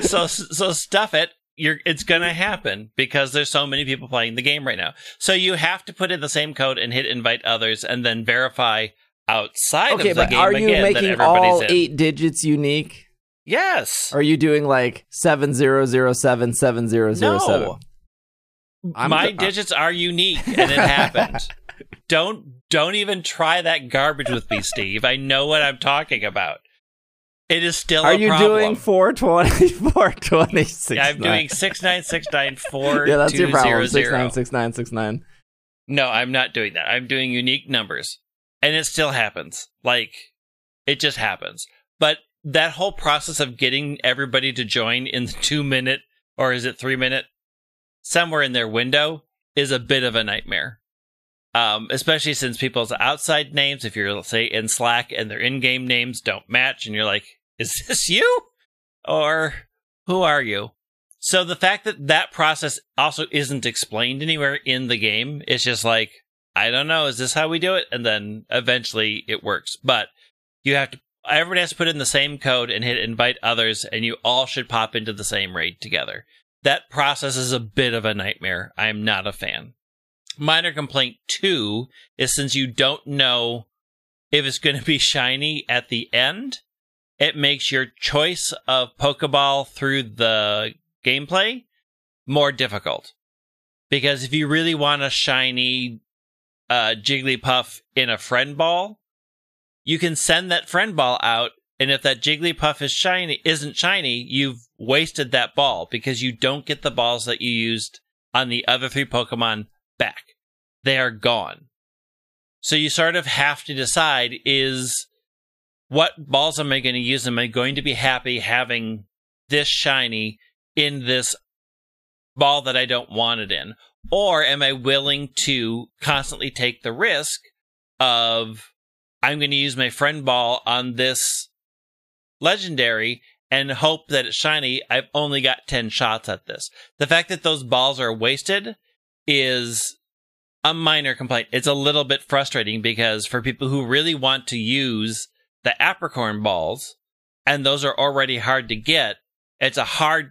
So stuff it. It's going to happen because there's so many people playing the game right now. So you have to put in the same code and hit invite others and then verify outside of the game again that everybody's in. Okay, but are you making all 8 digits unique? Yes. Are you doing like 7007707? No. My digits are unique and it happened. Don't even try that garbage with me, Steve. I know what I'm talking about. It is still a problem. Are you doing 420? I'm doing 69694. Yeah, that's your problem. 6969696. No, I'm not doing that. I'm doing unique numbers, and it still happens. Like, it just happens. But that whole process of getting everybody to join in the 2-minute, or is it 3-minute, somewhere in their window, is a bit of a nightmare. Especially since people's outside names, if you're, say, in Slack and their in-game names don't match, and you're like, is this you? Or who are you? So the fact that that process also isn't explained anywhere in the game, it's just like, I don't know, is this how we do it? And then eventually it works. But everyone has to put in the same code and hit invite others, and you all should pop into the same raid together. That process is a bit of a nightmare. I'm not a fan. Minor complaint 2 is, since you don't know if it's going to be shiny at the end, it makes your choice of Pokeball through the gameplay more difficult. Because if you really want a shiny Jigglypuff in a friend ball, you can send that friend ball out, and if that Jigglypuff isn't shiny, you've wasted that ball, because you don't get the balls that you used on the other 3 Pokemon back. They are gone. So you sort of have to decide, is what balls am I going to use? Am I going to be happy having this shiny in this ball that I don't want it in? Or am I willing to constantly take the risk of, I'm going to use my friend ball on this legendary and hope that it's shiny. I've only got 10 shots at this. The fact that those balls are wasted is a minor complaint. It's a little bit frustrating, because for people who really want to use the Apricorn balls, and those are already hard to get, it's a hard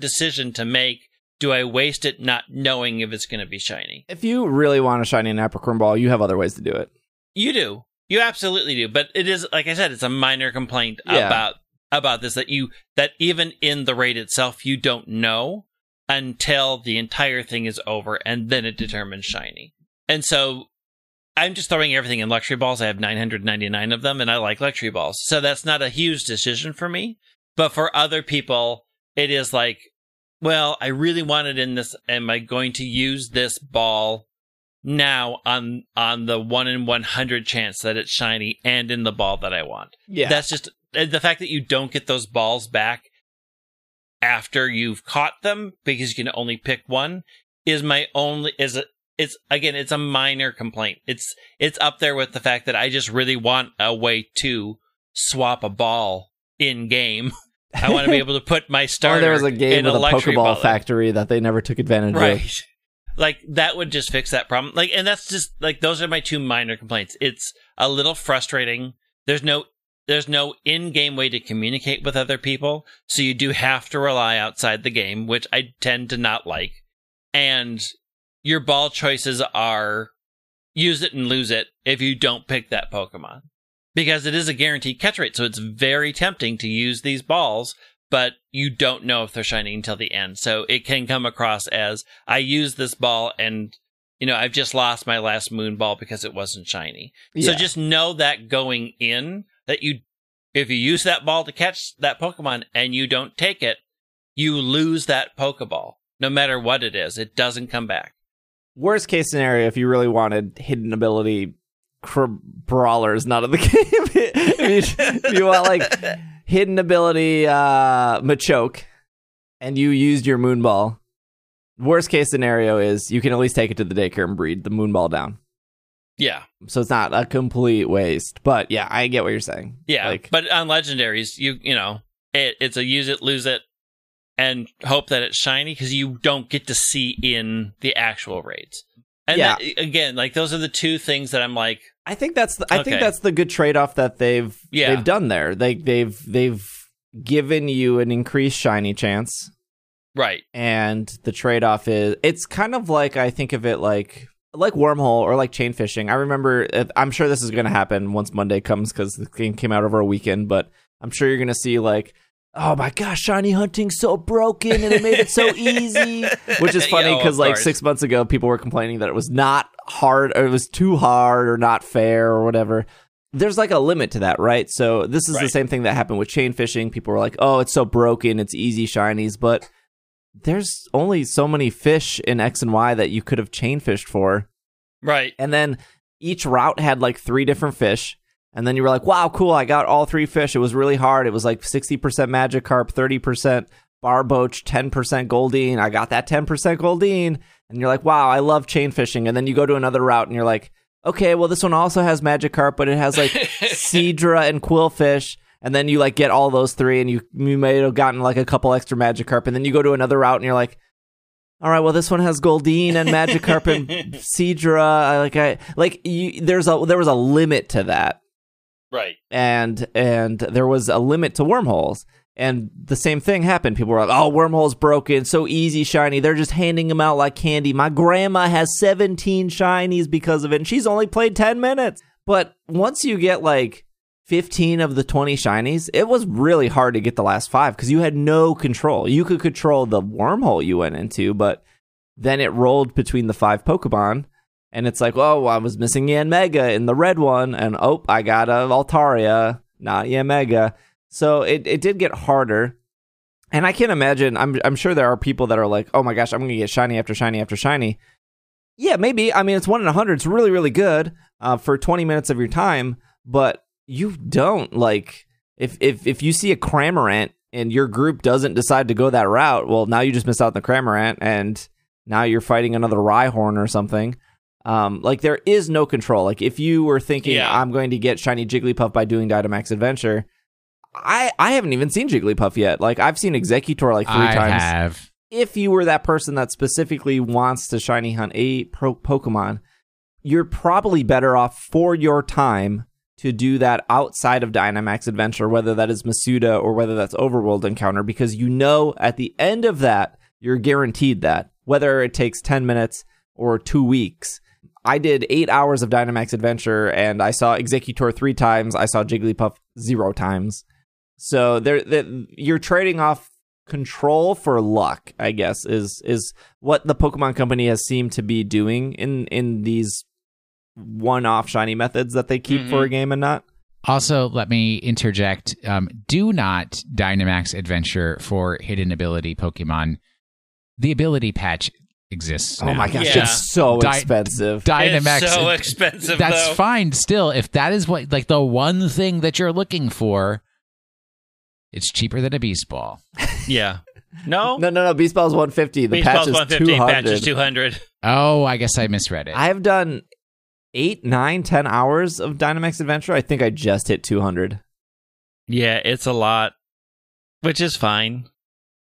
decision to make. Do I waste it not knowing if it's going to be shiny? If you really want to shiny an Apricorn ball, you have other ways to do it. You do. You absolutely do. But it is, like I said, it's a minor complaint about this, that even in the raid itself, you don't know until the entire thing is over, and then it determines shiny. And so I'm just throwing everything in luxury balls. I have 999 of them, and I like luxury balls. So that's not a huge decision for me. But for other people, it is like, well, I really wanted in this. Am I going to use this ball now on the 1 in 100 chance that it's shiny and in the ball that I want? Yeah. That's just the fact that you don't get those balls back after you've caught them because you can only pick one is my only is a, it's again, it's a minor complaint. It's up there with the fact that I just really want a way to swap a ball in game. I want to be able to put my starter. Or there was a game with a Pokeball factory that they never took advantage of. Right. Like, that would just fix that problem. Like, and that's just, like, those are my two minor complaints. It's a little frustrating. There's no in-game way to communicate with other people, so you do have to rely outside the game, which I tend to not like. And your ball choices are use it and lose it if you don't pick that Pokemon. Because it is a guaranteed catch rate, so it's very tempting to use these balls, but you don't know if they're shiny until the end. So it can come across as, I used this ball and, you know, I've just lost my last moon ball because it wasn't shiny. Yeah. So just know that going in, that you, if you use that ball to catch that Pokemon and you don't take it, you lose that Pokeball. No matter what it is, it doesn't come back. Worst case scenario, if you really wanted hidden ability brawlers not in the game. if you want like hidden ability Machoke and you used your Moonball, worst case scenario is you can at least take it to the daycare and breed the Moonball down. Yeah. So it's not a complete waste. But yeah, I get what you're saying. Yeah. Like, but on legendaries, you know, it's a use it, lose it, and hope that it's shiny because you don't get to see in the actual raids. And yeah. That, again, like those are the two things that I'm like. I think that's the good trade-off that they've done there. They've given you an increased shiny chance, right? And the trade-off is it's kind of like I think of it like Wormhole or like chain fishing. I remember I'm sure this is going to happen once Monday comes because the game came out over a weekend, but I'm sure you're going to see like. Oh my gosh, shiny hunting's so broken and they made it so easy. Which is funny because like 6 months ago, people were complaining that it was not hard or it was too hard or not fair or whatever. There's like a limit to that, right? So this is the same thing that happened with chain fishing. People were like, oh, it's so broken. It's easy shinies. But there's only so many fish in X and Y that you could have chain fished for. Right. And then each route had like 3 different fish. And then you were like, wow, cool, I got all 3 fish. It was really hard. It was like 60% Magikarp, 30% Barboach, 10% Goldeen. I got that 10% Goldeen. And you're like, wow, I love chain fishing. And then you go to another route and you're like, okay, well, this one also has Magikarp, but it has like Seadra and Quillfish. And then you like get all those 3 and you may have gotten like a couple extra Magikarp. And then you go to another route and you're like, all right, well, this one has Goldeen and Magikarp and Seadra. There was a limit to that. Right. And there was a limit to Wormholes. And the same thing happened. People were like, oh, Wormhole's broken. So easy, shiny. They're just handing them out like candy. My grandma has 17 shinies because of it. And she's only played 10 minutes. But once you get like 15 of the 20 shinies, it was really hard to get the last 5 because you had no control. You could control the wormhole you went into, but then it rolled between the 5 Pokemon. And it's like, oh, I was missing Yanmega in the red one, and oh, I got a Altaria, not Yanmega. So it did get harder. And I can't imagine, I'm sure there are people that are like, oh my gosh, I'm going to get shiny after shiny after shiny. Yeah, maybe. I mean, it's 1 in 100. It's really, really good for 20 minutes of your time. But you don't, like, if you see a Cramorant and your group doesn't decide to go that route, well, now you just miss out on the Cramorant, and now you're fighting another Rhyhorn or something. Like there is no control. Like if you were thinking, I'm going to get shiny Jigglypuff by doing Dynamax Adventure, I haven't even seen Jigglypuff yet. Like I've seen Executor like 3 times. Have. If you were that person that specifically wants to shiny hunt a Pokemon, you're probably better off for your time to do that outside of Dynamax Adventure, whether that is Masuda or whether that's Overworld Encounter, because you know at the end of that, you're guaranteed that, whether it takes 10 minutes or 2 weeks. I did 8 hours of Dynamax Adventure, and I saw Executor 3 times. I saw Jigglypuff 0 times. So you're trading off control for luck, I guess, is what the Pokemon Company has seemed to be doing in these one-off shiny methods that they keep for a game and not. Also, let me interject. Do not Dynamax Adventure for hidden ability Pokemon. The ability patch exists now. Oh my gosh, yeah. It's so expensive. Dynamax. It's so expensive, that's though. Fine still. If that is what, like, the one thing that you're looking for, it's cheaper than a Beast Ball. Yeah. No. Beast Ball's $150. The patch is $200. Patch is $200. Oh, I guess I misread it. I've done 8, 9, 10 hours of Dynamax Adventure. I think I just hit 200. Yeah, it's a lot, which is fine.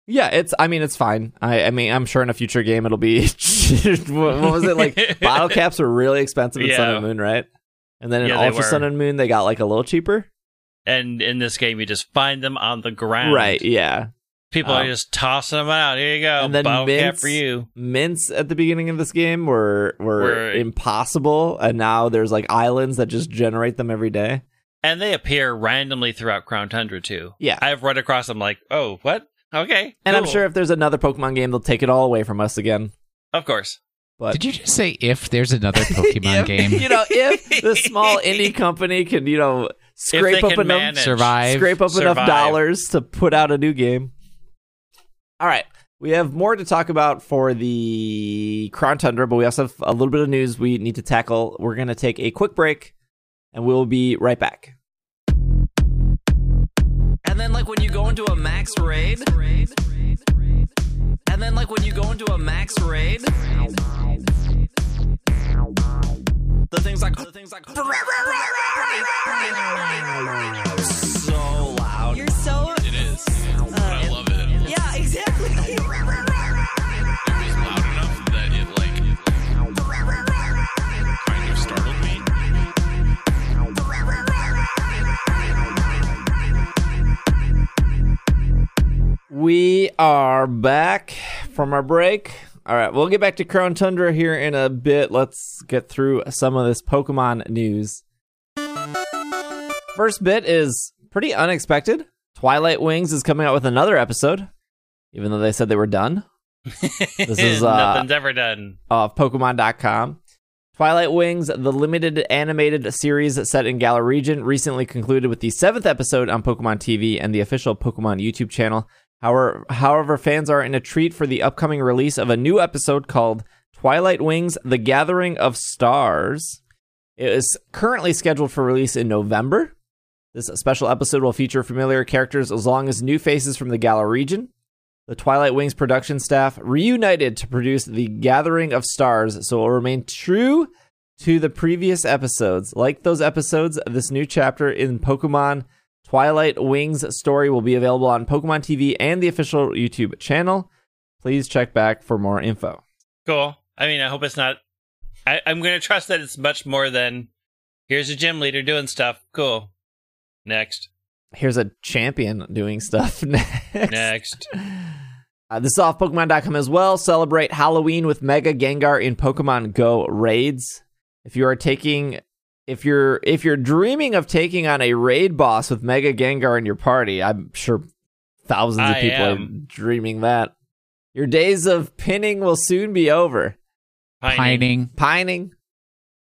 Yeah, it's fine. I mean, I'm sure in a future game it'll be. What was it like? Bottle caps were really expensive in Sun and Moon, right? And then in Ultra Sun and Moon, they got like a little cheaper. And in this game, you just find them on the ground, right? Yeah. People are just tossing them out. Here you go. And then bottle cap for you. Mints at the beginning of this game were impossible, and now there's like islands that just generate them every day. And they appear randomly throughout Crown Tundra too. Yeah, I've run across them like, oh, what? Okay. And cool. I'm sure if there's another Pokemon game, they'll take it all away from us again. Of course. But did you just say if there's another Pokemon game? You know, if the small indie company can, you know, scrape up enough dollars to put out a new game. All right, we have more to talk about for the Crown Tundra, but we also have a little bit of news we need to tackle. We're going to take a quick break, and we'll be right back. And then, like, when you go into a max raid, the thing's like so loud. You're so... It is. But I love it. Yeah, exactly. It was loud enough that it, like, kind of startled me. We are back from our break. All right, we'll get back to Crown Tundra here in a bit. Let's get through some of this Pokemon news. First bit is pretty unexpected. Twilight Wings is coming out with another episode. Even though they said they were done. This is nothing's ever done. Pokemon.com. Twilight Wings, the limited animated series set in Galar region, recently concluded with the 7th episode on Pokemon TV and the official Pokemon YouTube channel. However, fans are in a treat for the upcoming release of a new episode called Twilight Wings, The Gathering of Stars. It is currently scheduled for release in November. This special episode will feature familiar characters as long as new faces from the Galar region. The Twilight Wings production staff reunited to produce The Gathering of Stars, so it will remain true to the previous episodes. Like those episodes, this new chapter in Pokemon Twilight Wings story will be available on Pokemon TV and the official YouTube channel. Please check back for more info. Cool. I mean, I hope it's not... I'm going to trust that it's much more than, here's a gym leader doing stuff. Cool. Next. Here's a champion doing stuff. Next. This is off Pokemon.com as well. Celebrate Halloween with Mega Gengar in Pokemon Go raids. If you're dreaming of taking on a raid boss with Mega Gengar in your party, I'm sure thousands of people are dreaming that. Your days of pinning will soon be over. Pining.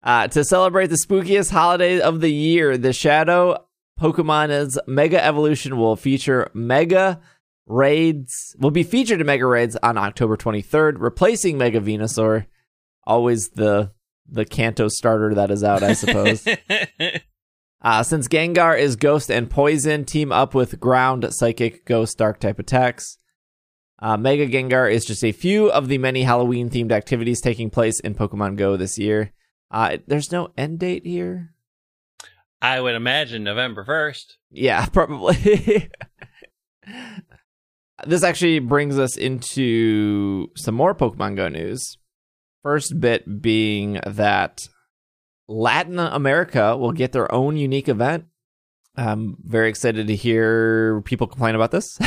To celebrate the spookiest holiday of the year, the Shadow Pokemon's Mega Evolution will feature Mega Raids. Will be featured in Mega Raids on October 23rd, replacing Mega Venusaur. Always the Kanto starter that is out, I suppose. Since Gengar is Ghost and Poison, team up with Ground, Psychic, Ghost, Dark type attacks. Mega Gengar is just a few of the many Halloween-themed activities taking place in Pokemon Go this year. There's no end date here. I would imagine November 1st. Yeah, probably. This actually brings us into some more Pokemon Go news. First bit being that Latin America will get their own unique event. I'm very excited to hear people complain about this.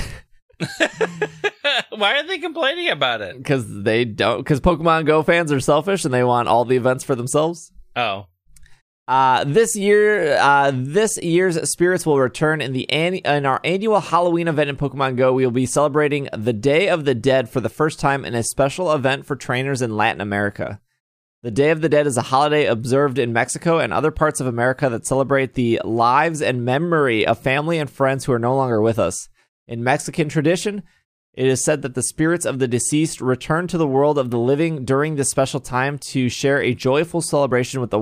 Why are they complaining about it? Because Pokemon Go fans are selfish and they want all the events for themselves. Oh. This year's spirits will return in our annual Halloween event in Pokemon Go. We will be celebrating the Day of the Dead for the first time in a special event for trainers in Latin America. The Day of the Dead is a holiday observed in Mexico and other parts of America that celebrate the lives and memory of family and friends who are no longer with us. In Mexican tradition, it is said that the spirits of the deceased return to the world of the living during this special time to share a joyful celebration with their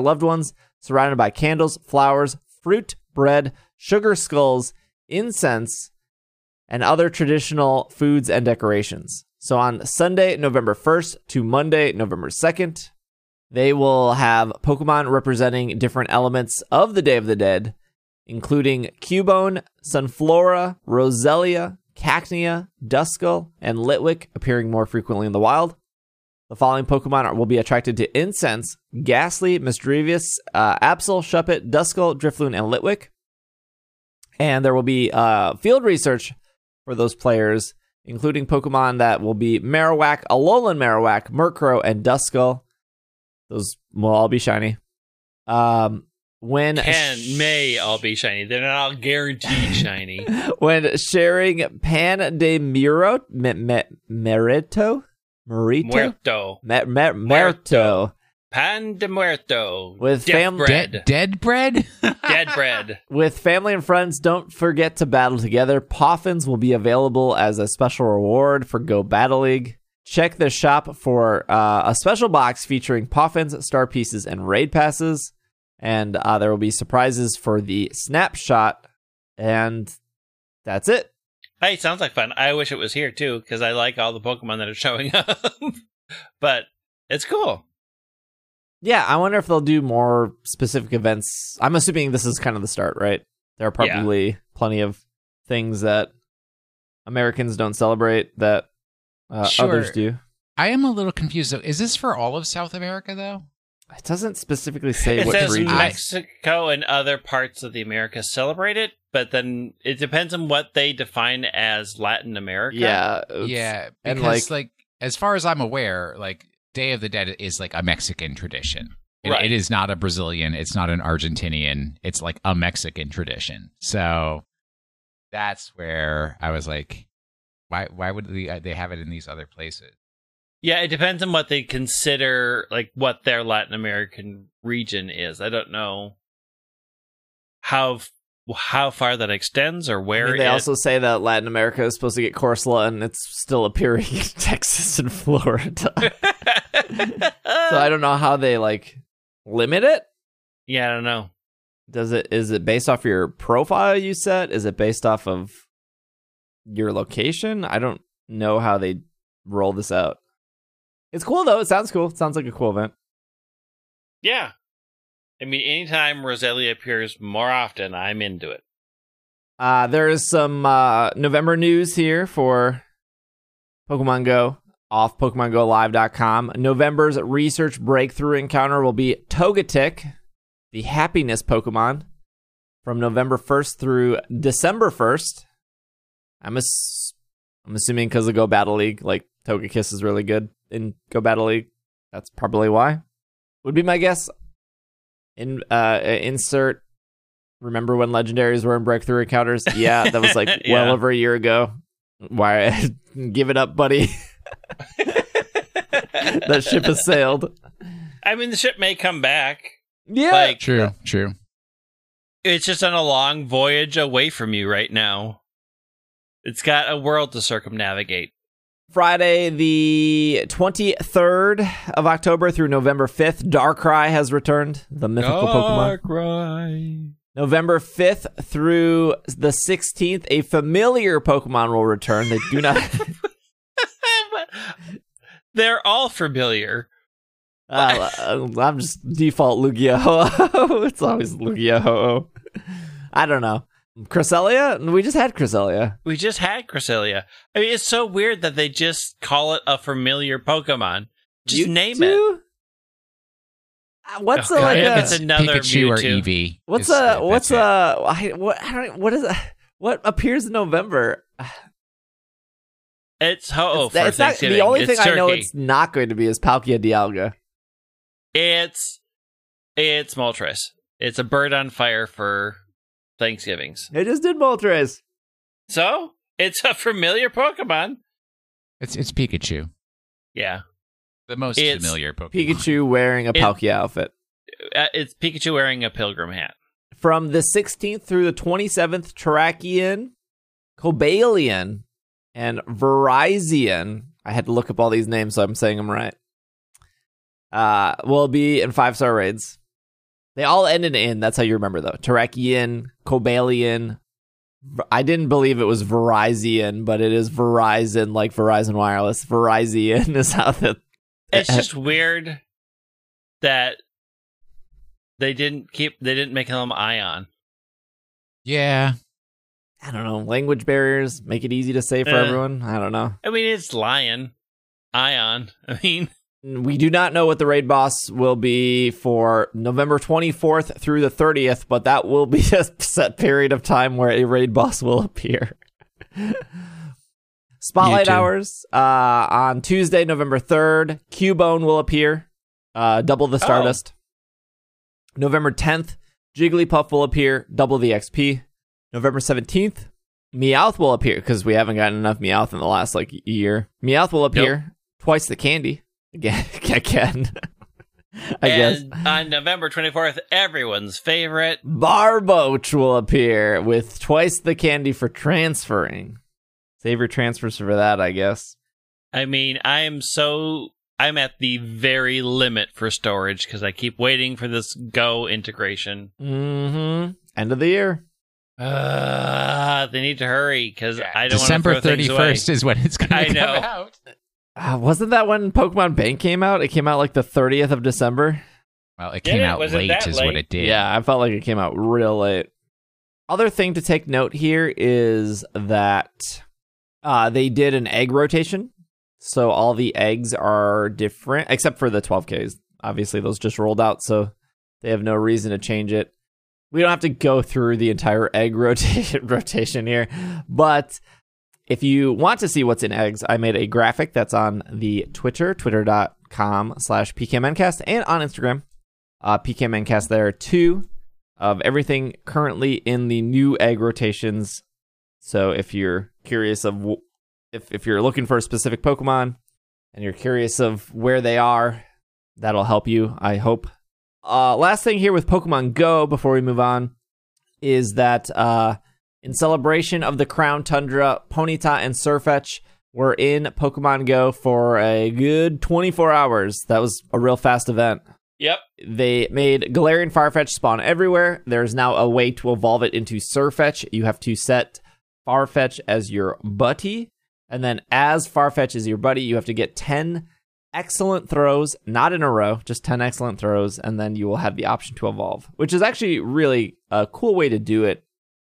loved ones, surrounded by candles, flowers, fruit, bread, sugar skulls, incense, and other traditional foods and decorations. So on Sunday, November 1st to Monday, November 2nd, they will have Pokemon representing different elements of the Day of the Dead, including Cubone, Sunflora, Roselia, Cacnea, Duskull, and Litwick, appearing more frequently in the wild. The following Pokemon will be attracted to incense: Ghastly, Misdreavus, Absol, Shuppet, Duskull, Drifloon, and Litwick. And there will be field research for those players, including Pokemon that will be Marowak, Alolan Marowak, Murkrow, and Duskull. Those will all be shiny. May all be shiny. They're not all guaranteed shiny. When sharing Pan de Muerto. Pan de Muerto. With Dead bread? Dead bread. With family and friends, don't forget to battle together. Poffins will be available as a special reward for Go Battle League. Check the shop for a special box featuring Poffins, Star Pieces, and Raid Passes. And there will be surprises for the Snapshot. And that's it. Hey, sounds like fun. I wish it was here, too, because I like all the Pokemon that are showing up. But it's cool. Yeah, I wonder if they'll do more specific events. I'm assuming this is kind of the start, right? There are probably plenty of things that Americans don't celebrate that others do. I am a little confused, though. Is this for all of South America, though? It doesn't specifically say what region. It says Mexico and other parts of the Americas celebrate it, but then it depends on what they define as Latin America. Yeah, because and like as far as I'm aware, like, Day of the Dead is like a Mexican tradition. Right. It is not a Brazilian. It's not an Argentinian. It's like a Mexican tradition. So that's where I was like, why would they have it in these other places? Yeah, it depends on what they consider, like what their Latin American region is. I don't know how far that extends or where. I mean, they also say that Latin America is supposed to get Corsola, and it's still appearing in Texas and Florida. So I don't know how they like limit it. Yeah, I don't know. Is it based off your profile you set? Is it based off of your location? I don't know how they roll this out. It's cool though. It sounds cool. It sounds like a cool event. Yeah. I mean, anytime Roselia appears more often, I'm into it. There is some November news here for Pokemon Go off PokemonGoLive.com. November's research breakthrough encounter will be Togetic, the happiness Pokemon, from November 1st through December 1st. I'm assuming because of Go Battle League, like Togekiss is really good in Go Battle League. That's probably why. Would be my guess. Insert remember when legendaries were in breakthrough encounters? Yeah, that was like well over a year ago. Why give it up, buddy? That ship has sailed. I mean, the ship may come back. Yeah, like, true. It's just on a long voyage away from you right now. It's got a world to circumnavigate. Friday, the 23rd of October through November 5th, Darkrai has returned, the mythical Pokemon. Darkrai. November 5th through the 16th, a familiar Pokemon will return. They do not... They're all familiar. I'm just default Lugia-Ho-Oh. It's always Lugia-Ho-Oh. I don't know. Cresselia? We just had Cresselia. I mean, it's so weird that they just call it a familiar Pokemon. Just Mewtwo? Name it. What's it's another Pikachu Mewtwo. Or Eevee? What appears in November? It's Ho-Oh for Thanksgiving. The only thing I know it's not going to be is Palkia Dialga. It's Moltres. It's a bird on fire for Thanksgivings. They just did Moltres. So? It's a familiar Pokemon. It's Pikachu. Yeah. The most familiar Pokemon. Pikachu wearing a Palkia outfit. It's Pikachu wearing a pilgrim hat. From the 16th through the 27th, Terrakion, Cobalion, and Virizion. I had to look up all these names, so I'm saying them right. Will be in 5-star raids. They all end in "-in". That's how you remember, though. Terrakion, Cobalion. I didn't believe it was Virizion, but it is Verizon, like Verizon Wireless. Virizion is how that... It's just weird that they didn't make them Ion. Yeah. I don't know. Language barriers make it easy to say for everyone. I don't know. I mean, it's Lion. Ion. I mean... We do not know what the raid boss will be for November 24th through the 30th, but that will be a set period of time where a raid boss will appear. Spotlight hours on Tuesday, November 3rd. Cubone will appear, double the Stardust. Oh. November 10th, Jigglypuff will appear, double the XP. November 17th, Meowth will appear, because we haven't gotten enough Meowth in the last year. Meowth will appear, twice the candy. Again. I guess. On November 24th, everyone's favorite Barboach will appear with twice the candy for transferring. Save your transfers for that, I guess. I mean, I'm at the very limit for storage because I keep waiting for this Go integration. Mm-hmm. End of the year. They need to hurry because I don't want to throw things away. December 31st is when it's going to come out. Wasn't that when Pokemon Bank came out? It came out like the 30th of December. Well, it came out late is what it did. Yeah, I felt like it came out real late. Other thing to take note here is that they did an egg rotation. So all the eggs are different, except for the 12Ks. Obviously, those just rolled out, so they have no reason to change it. We don't have to go through the entire egg rotation here, but... If you want to see what's in eggs, I made a graphic that's on the twitter.com/pkmncast, and on Instagram, pkmncast there too, of everything currently in the new egg rotations. So if you're curious of, if you're looking for a specific Pokemon and you're curious of where they are, that'll help you, I hope. Last thing here with Pokemon Go before we move on is that, in celebration of the Crown Tundra, Ponyta and Sirfetch were in Pokemon Go for a good 24 hours. That was a real fast event. Yep. They made Galarian Farfetch spawn everywhere. There's now a way to evolve it into Sirfetch. You have to set Farfetch as your buddy. And then as Farfetch is your buddy, you have to get 10 excellent throws, not in a row, just 10 excellent throws. And then you will have the option to evolve, which is actually really a cool way to do it.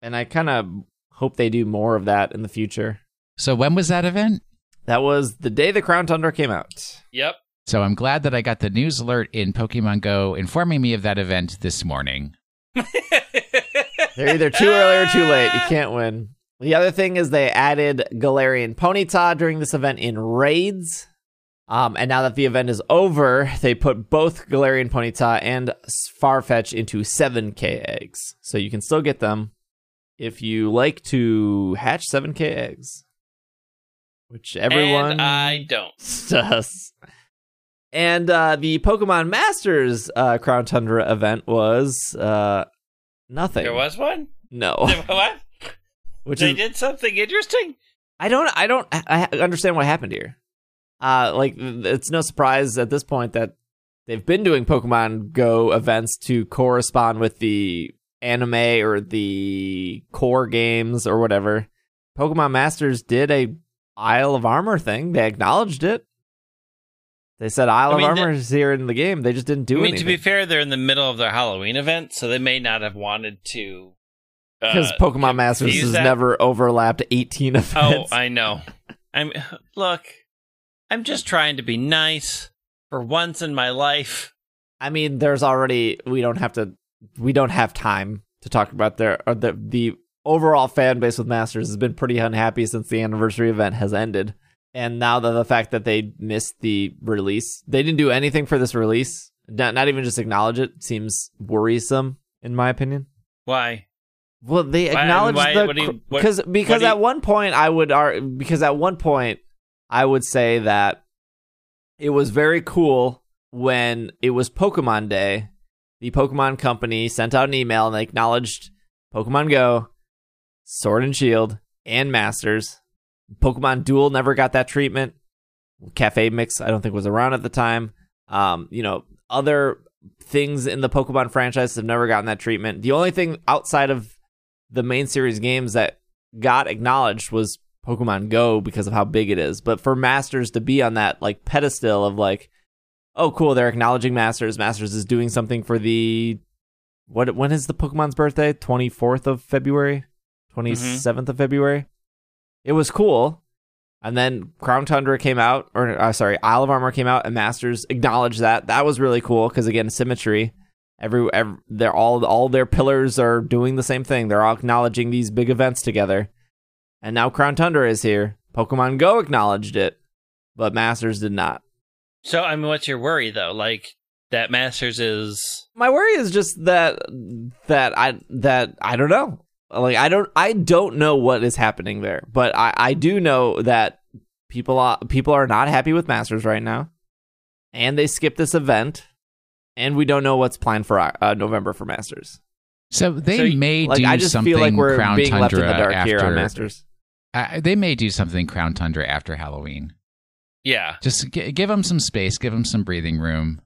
And I kind of hope they do more of that in the future. So when was that event? That was the day the Crown Tundra came out. Yep. So I'm glad that I got the news alert in Pokemon Go informing me of that event this morning. They're either too early or too late. You can't win. The other thing is they added Galarian Ponyta during this event in raids. And now that the event is over, they put both Galarian Ponyta and Farfetch into 7K eggs. So you can still get them. If you like to hatch 7K eggs, which everyone and I don't does. And the Pokemon Masters Crown Tundra event was nothing. There was one? No. What? They did something interesting? I understand what happened here. It's no surprise at this point that they've been doing Pokemon Go events to correspond with the anime or the core games or whatever. Pokemon Masters did a Isle of Armor thing. They acknowledged it. They said Isle of Armor is here in the game. They just didn't do anything. To be fair, they're in the middle of their Halloween event, so they may not have wanted to. Because Pokemon Masters has never overlapped 18 events. Oh, I know. I'm just trying to be nice for once in my life. I mean, there's already... We don't have time to talk about the overall fan base with Masters has been pretty unhappy since the anniversary event has ended. And now the fact that they missed the release, they didn't do anything for this release, not even just acknowledge it, seems worrisome, in my opinion. Why? Well, they acknowledged because at one point I would say that It was very cool when it was Pokemon Day. The Pokemon Company sent out an email and they acknowledged Pokemon Go, Sword and Shield, and Masters. Pokemon Duel never got that treatment. Cafe Mix, I don't think was around at the time. Other things in the Pokemon franchise have never gotten that treatment. The only thing outside of the main series games that got acknowledged was Pokemon Go because of how big it is. But for Masters to be on that like pedestal of like, oh cool, they're acknowledging Masters. Masters is doing something for the when is the Pokemon's birthday? 24th of February? 27th of February? It was cool. And then Crown Tundra came out, Isle of Armor came out, and Masters acknowledged that. That was really cool because again, symmetry. Every they're all their pillars are doing the same thing. They're all acknowledging these big events together. And now Crown Tundra is here. Pokemon Go acknowledged it, but Masters did not. So, I mean, what's your worry though? Like that Masters is... My worry is just that I don't know. Like I don't know what is happening there, but I do know that people are not happy with Masters right now, and they skipped this event, and we don't know what's planned for November for Masters. So they may do something. I just feel like we're Crown being Tundra left in the dark after, here on Masters. They may do something Crown Tundra after Halloween. Yeah, just give them some space, give them some breathing room.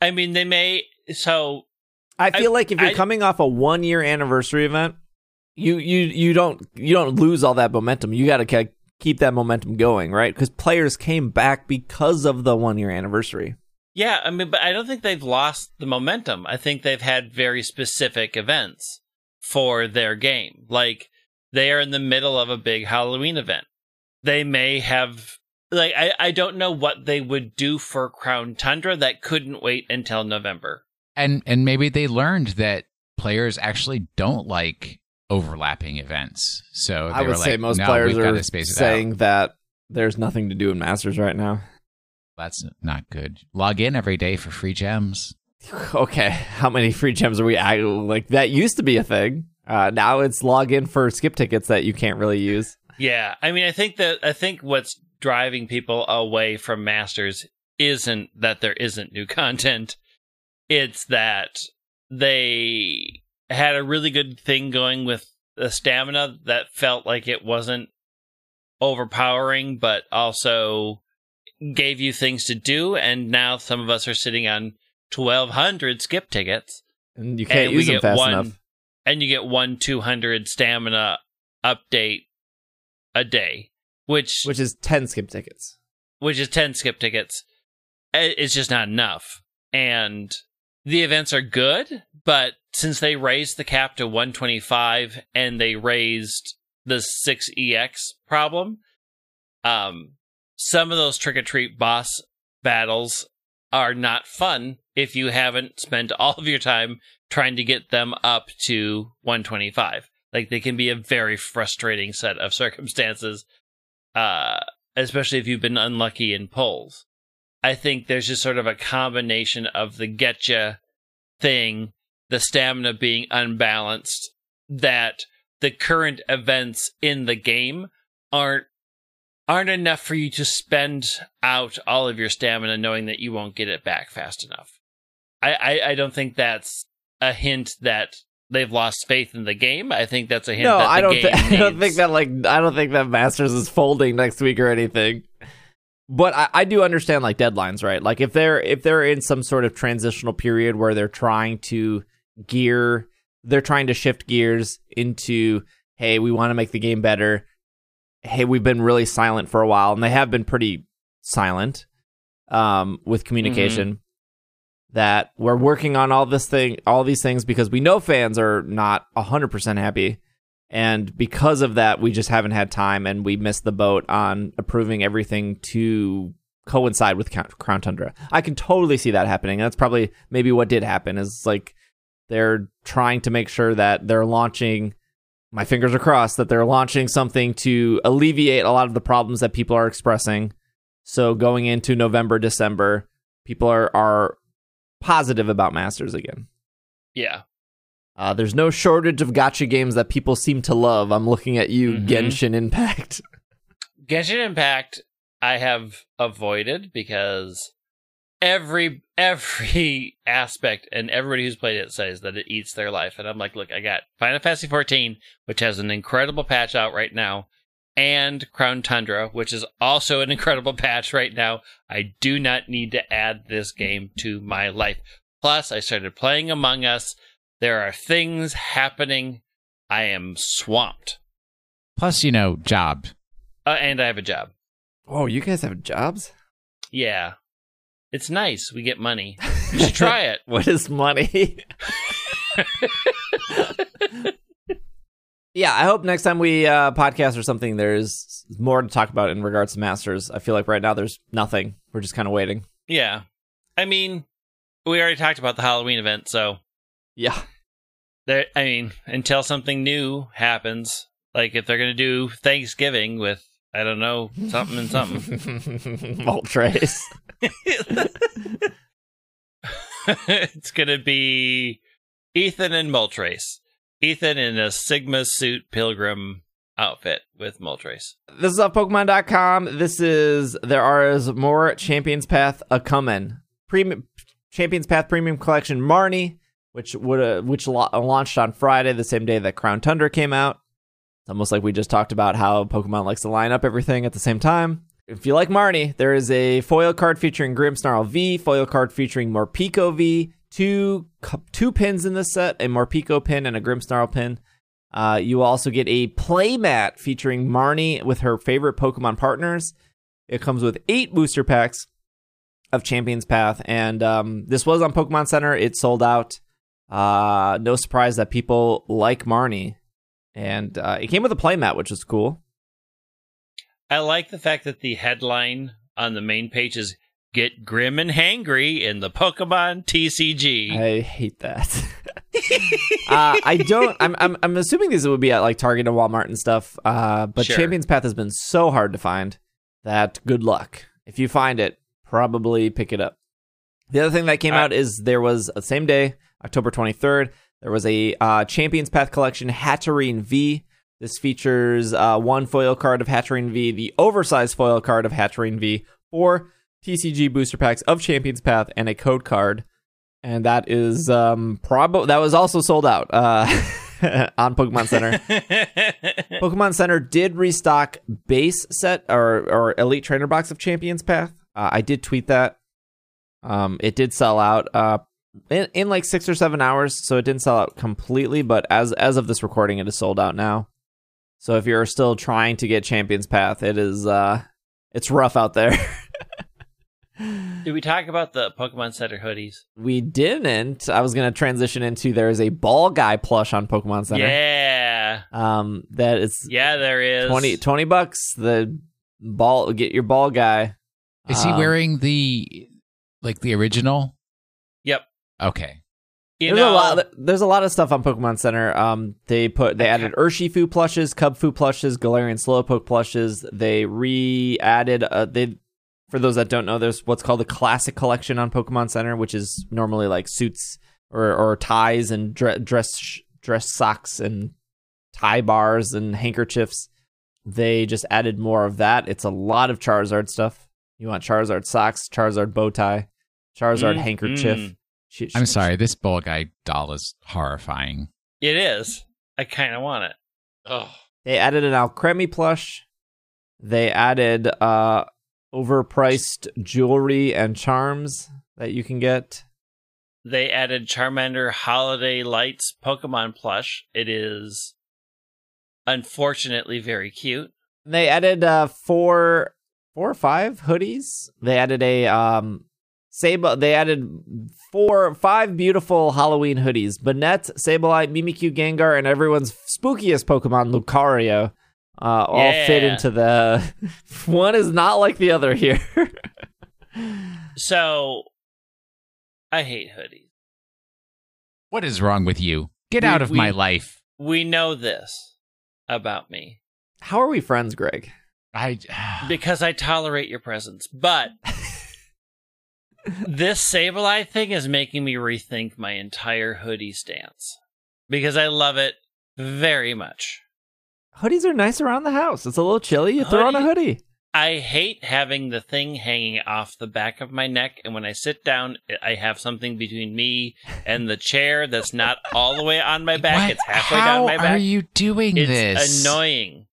I mean, they may. So I feel like if you're coming off a 1 year anniversary event, you don't lose all that momentum. You got to keep that momentum going, right? Because players came back because of the 1 year anniversary. Yeah, I mean, but I don't think they've lost the momentum. I think they've had very specific events for their game. Like they are in the middle of a big Halloween event. They may have like I don't know what they would do for Crown Tundra that couldn't wait until November. And maybe they learned that players actually don't like overlapping events. So they I would were say like, most no, players are saying that there's nothing to do in Masters right now. That's not good. Log in every day for free gems. Okay, how many free gems are we? Like that used to be a thing. Now it's log in for skip tickets that you can't really use. Yeah, I mean, I think what's driving people away from Masters isn't that there isn't new content. It's that they had a really good thing going with the stamina that felt like it wasn't overpowering, but also gave you things to do. And now some of us are sitting on 1,200 skip tickets, and you can't use them fast enough. And you get 1 200 stamina update a day, which is 10 skip tickets. It's just not enough, and the events are good, but since they raised the cap to 125 and they raised the 6EX problem, some of those trick-or-treat boss battles are not fun if you haven't spent all of your time trying to get them up to 125. Like, they can be a very frustrating set of circumstances, especially if you've been unlucky in polls. I think there's just sort of a combination of the getcha thing, the stamina being unbalanced, that the current events in the game aren't enough for you to spend out all of your stamina knowing that you won't get it back fast enough. I don't think that's a hint that they've lost faith in the game. I think that's a hint that the game needs. I don't think that Masters is folding next week or anything. But I do understand like deadlines, right? Like if they're in some sort of transitional period where they're trying to shift gears into, hey, we want to make the game better. Hey, we've been really silent for a while, and they have been pretty silent with communication. That we're working on all these things because we know fans are not 100% happy. And because of that, we just haven't had time, and we missed the boat on approving everything to coincide with Crown Tundra. I can totally see that happening. That's probably maybe what did happen, is like they're trying to make sure that they're launching, my fingers are crossed, that they're launching something to alleviate a lot of the problems that people are expressing. So going into November, December, people are positive about Masters again. Yeah. There's no shortage of gacha games that people seem to love. I'm looking at you, Genshin Impact. I have avoided because every aspect and everybody who's played it says that it eats their life. And I'm like, look, I got Final Fantasy XIV, which has an incredible patch out right now, and Crown Tundra, which is also an incredible patch right now. I do not need to add this game to my life. Plus, I started playing Among Us. There are things happening. I am swamped. Plus, you know, job. And I have a job. Oh, you guys have jobs? Yeah. It's nice. We get money. You should try it. What is money? Yeah, I hope next time we podcast or something, there's more to talk about in regards to Masters. I feel like right now there's nothing. We're just kind of waiting. Yeah. I mean, we already talked about the Halloween event, so... Yeah. There, I mean, until something new happens, like if they're going to do Thanksgiving with, I don't know, something and something. Malt trays. It's going to be Ethan and Moltres. Ethan in a Sigma suit pilgrim outfit with Moltres. This is off Pokemon.com. This is, there is more Champions Path a-comin'. Champions Path Premium Collection Marnie, which launched on Friday, the same day that Crown Tundra came out. It's almost like we just talked about how Pokemon likes to line up everything at the same time. If you like Marnie, there is a foil card featuring Grimmsnarl V, foil card featuring Morpeko V, two pins in this set, a Morpeko pin and a Grimmsnarl pin. You also get a playmat featuring Marnie with her favorite Pokemon partners. It comes with 8 booster packs of Champions Path, and this was on Pokemon Center. It sold out. No surprise that people like Marnie. And it came with a playmat, which is cool. I like the fact that the headline on the main page is "Get Grim and Hangry in the Pokemon TCG." I hate that. I'm assuming these would be at like Target and Walmart and stuff. But sure. Champions Path has been so hard to find that good luck. If you find it, probably pick it up. The other thing that came out is there was the same day, October 23rd. There was a Champions Path collection, Hatterene V. This features one foil card of Hatterene V, the oversized foil card of Hatterene V, 4 TCG booster packs of Champions Path, and a code card. And that is that was also sold out on Pokemon Center. Pokemon Center did restock base set or Elite Trainer box of Champions Path. I did tweet that. It did sell out. In like 6 or 7 hours, so it didn't sell out completely, but as of this recording, it is sold out now. So if you're still trying to get Champions Path, it is it's rough out there. Did we talk about the Pokemon Center hoodies? We didn't. I was going to transition into there is a Ball Guy plush on Pokemon Center. Yeah. That is. Yeah, there is. $20. The ball. Get your Ball Guy. Is he wearing the original? Yep. Okay. There's a lot of stuff on Pokemon Center. They added Urshifu plushes, Cubfu plushes, Galarian Slowpoke plushes. They re-added for those that don't know, there's what's called the Classic Collection on Pokemon Center, which is normally like suits or ties and dress socks and tie bars and handkerchiefs. They just added more of that. It's a lot of Charizard stuff. You want Charizard socks, Charizard bow tie, Charizard handkerchief. I'm sorry, this Ball Guy doll is horrifying. It is. I kind of want it. Oh. They added an Alcremie plush. They added overpriced jewelry and charms that you can get. They added Charmander Holiday Lights Pokemon plush. It is unfortunately very cute. They added 4 or 5 hoodies. They added a... they added 5 beautiful Halloween hoodies. Banette, Sableye, Mimikyu, Gengar, and everyone's spookiest Pokemon, Lucario, all fit into the... One is not like the other here. So, I hate hoodies. What is wrong with you? Get out of my life. We know this about me. How are we friends, Greg? Because I tolerate your presence, but... This Sableye thing is making me rethink my entire hoodie stance because I love it very much. Hoodies are nice around the house. It's a little chilly. You throw on a hoodie. I hate having the thing hanging off the back of my neck, and when I sit down, I have something between me and the chair that's not all the way on my back. What? It's halfway down my back. How are you doing this? It's annoying.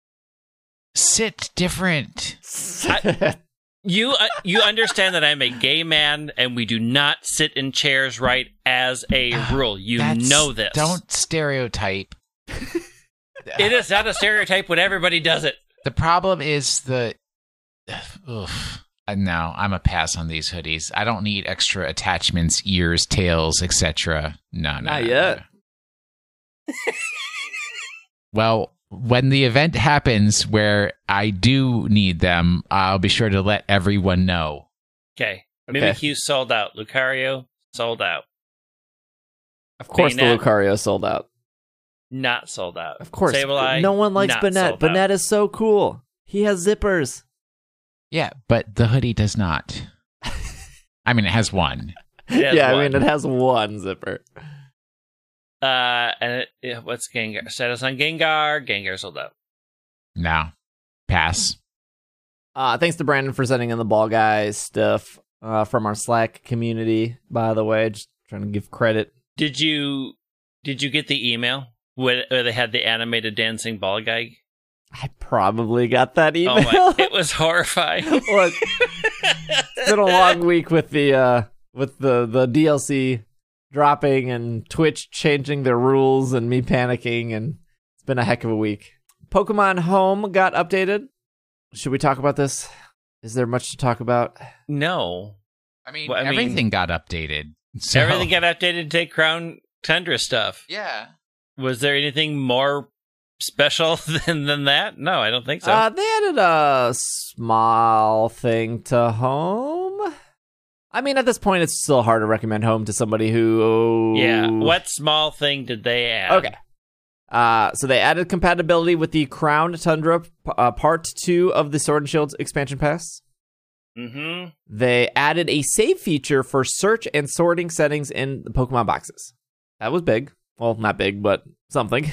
Sit different. You understand that I'm a gay man, and we do not sit in chairs right as a rule. You know this. Don't stereotype. It is not a stereotype when everybody does it. The problem is no, I'm a pass on these hoodies. I don't need extra attachments, ears, tails, etc. Not yet. No. Well, when the event happens where I do need them, I'll be sure to let everyone know. Okay. Mimikyu sold out. Lucario sold out. Of course Bayonette, the Lucario sold out. Not sold out. Of course. Sableye, no one likes Banette. Banette is so cool. He has zippers. Yeah, but the hoodie does not. I mean, it has one. It has one zipper. What's Gengar? Status on Gengar. Gengar sold out. No. Pass. Thanks to Brandon for sending in the ball guy stuff from our Slack community, by the way. Just trying to give credit. Did you get the email where they had the animated dancing ball guy? I probably got that email. Oh my, it was horrifying. Look, it's been a long week with the DLC dropping and Twitch changing their rules and me panicking, and it's been a heck of a week. Pokemon Home got updated. Should we talk about this? Is there much to talk about? No. I mean everything got updated. So. Everything got updated to take Crown Tundra stuff. Yeah. Was there anything more special than that? No, I don't think so. They added a small thing to Home. I mean, at this point, it's still hard to recommend Home to somebody who... Yeah, what small thing did they add? Okay. So they added compatibility with the Crown Tundra Part 2 of the Sword and Shield expansion pass. Mm-hmm. They added a save feature for search and sorting settings in the Pokemon boxes. That was big. Well, not big, but something.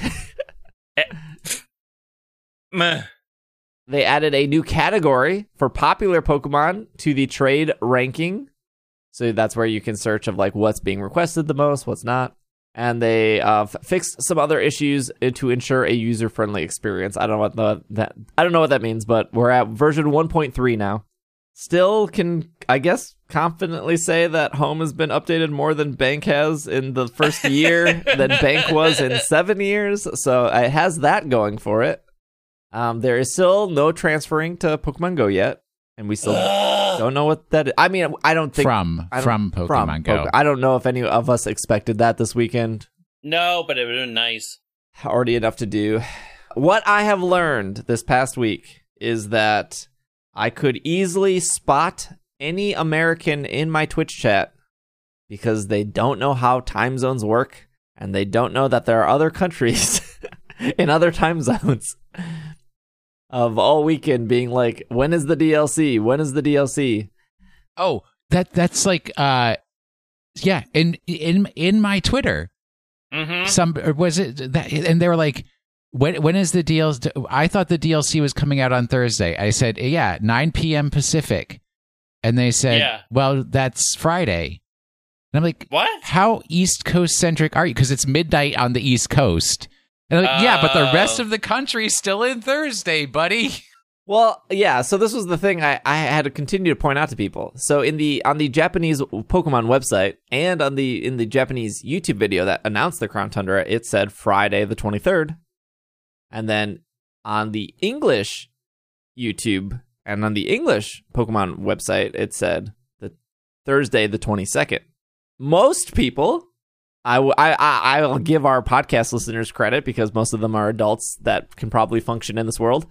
They added a new category for popular Pokemon to the trade ranking. So that's where you can search of like what's being requested the most, what's not. And they fixed some other issues to ensure a user-friendly experience. I don't know what that means, but we're at version 1.3 now. Still can, I guess, confidently say that Home has been updated more than Bank has in the first year than Bank was in 7 years. So it has that going for it. There is still no transferring to Pokemon Go yet. And we still don't know what that is. I mean, I don't think... From Pokemon Go. I don't know if any of us expected that this weekend. No, but it would have been nice. Already enough to do. What I have learned this past week is that I could easily spot any American in my Twitch chat because they don't know how time zones work and they don't know that there are other countries in other time zones of all weekend being like, when is the DLC? When is the DLC? Oh, that's like, yeah, in my Twitter, mm-hmm. And they were like, When is the DLC? I thought the DLC was coming out on Thursday. I said, yeah, 9 p.m. Pacific. And they said, well, that's Friday. And I'm like, what? How East Coast centric are you? Because it's midnight on the East Coast. And I'm like, yeah, but the rest of the country's still in Thursday, buddy. Well, yeah, so this was the thing I had to continue to point out to people. So on the Japanese Pokemon website and in the Japanese YouTube video that announced the Crown Tundra, it said Friday the 23rd. And then on the English YouTube and on the English Pokemon website, it said the Thursday, the 22nd. Most people, I'll give our podcast listeners credit because most of them are adults that can probably function in this world,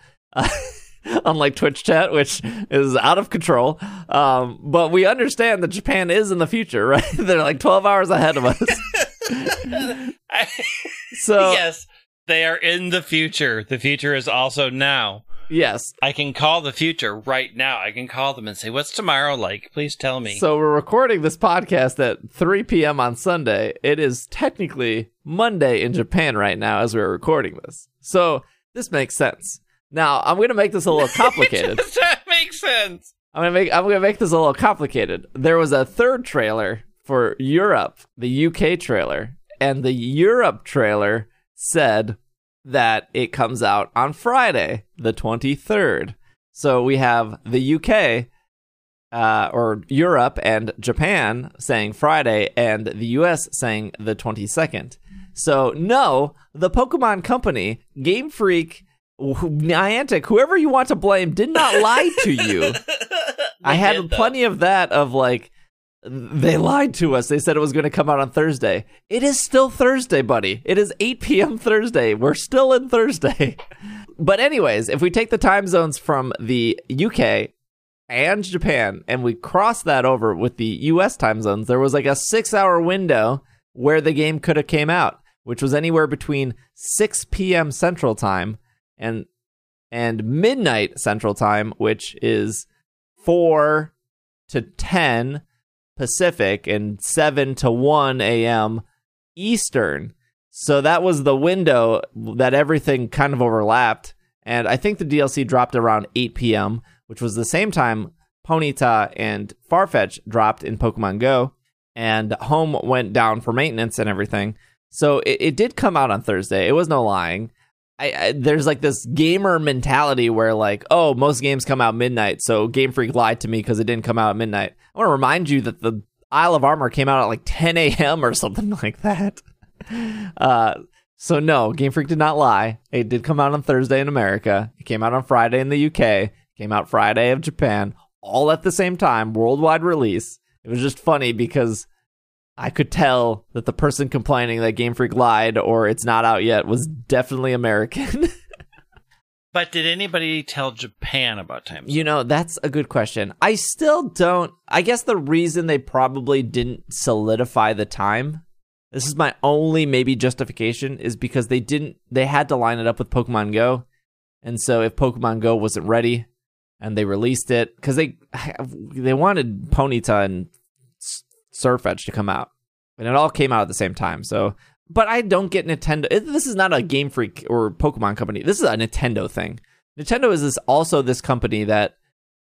unlike Twitch chat, which is out of control. But we understand that Japan is in the future, right? They're like 12 hours ahead of us. So yes. They are in the future. The future is also now. Yes. I can call the future right now. I can call them and say, what's tomorrow like? Please tell me. So we're recording this podcast at 3 p.m. on Sunday. It is technically Monday in Japan right now as we're recording this. So this makes sense. Now, I'm going to make this a little complicated. make sense. I'm gonna make this a little complicated. There was a third trailer for Europe, the UK trailer, and the Europe trailer said that it comes out on Friday, the 23rd. So we have the UK, or Europe and Japan saying Friday, and the US saying the 22nd. So no, the Pokemon Company, Game Freak, Niantic, whoever you want to blame, did not lie to you. I had plenty of that, of like, they lied to us. They said it was going to come out on Thursday. It is still Thursday, buddy. It is 8 p.m. Thursday. We're still in Thursday. But anyways, if we take the time zones from the UK and Japan and we cross that over with the US time zones, there was like a 6-hour window where the game could have came out, which was anywhere between 6 p.m. Central Time and midnight Central Time, which is 4 to 10 Pacific and 7 to 1 a.m. Eastern. So that was the window that everything kind of overlapped. And I think the DLC dropped around 8 p.m., which was the same time Ponyta and Farfetch dropped in Pokemon Go. And Home went down for maintenance and everything. So it did come out on Thursday. It was no lying. There's like this gamer mentality where like, oh, most games come out midnight, so Game Freak lied to me because it didn't come out at midnight. I want to remind you that the Isle of Armor came out at like 10 a.m. or something like that. So no, Game Freak did not lie. It did come out on Thursday in America. It came out on Friday in the UK. It came out Friday of Japan. All at the same time, worldwide release. It was just funny because I could tell that the person complaining that Game Freak lied or it's not out yet was definitely American. But did anybody tell Japan about time zone? You know, that's a good question. I still don't. I guess the reason they probably didn't solidify the time, this is my only maybe justification, is because they had to line it up with Pokemon Go. And so if Pokemon Go wasn't ready and they released it, because they wanted Ponyta and Surfetch to come out, and it all came out at the same time. So, but I don't get Nintendo. This is not a Game Freak or Pokemon company. This is a Nintendo thing. Nintendo is also this company that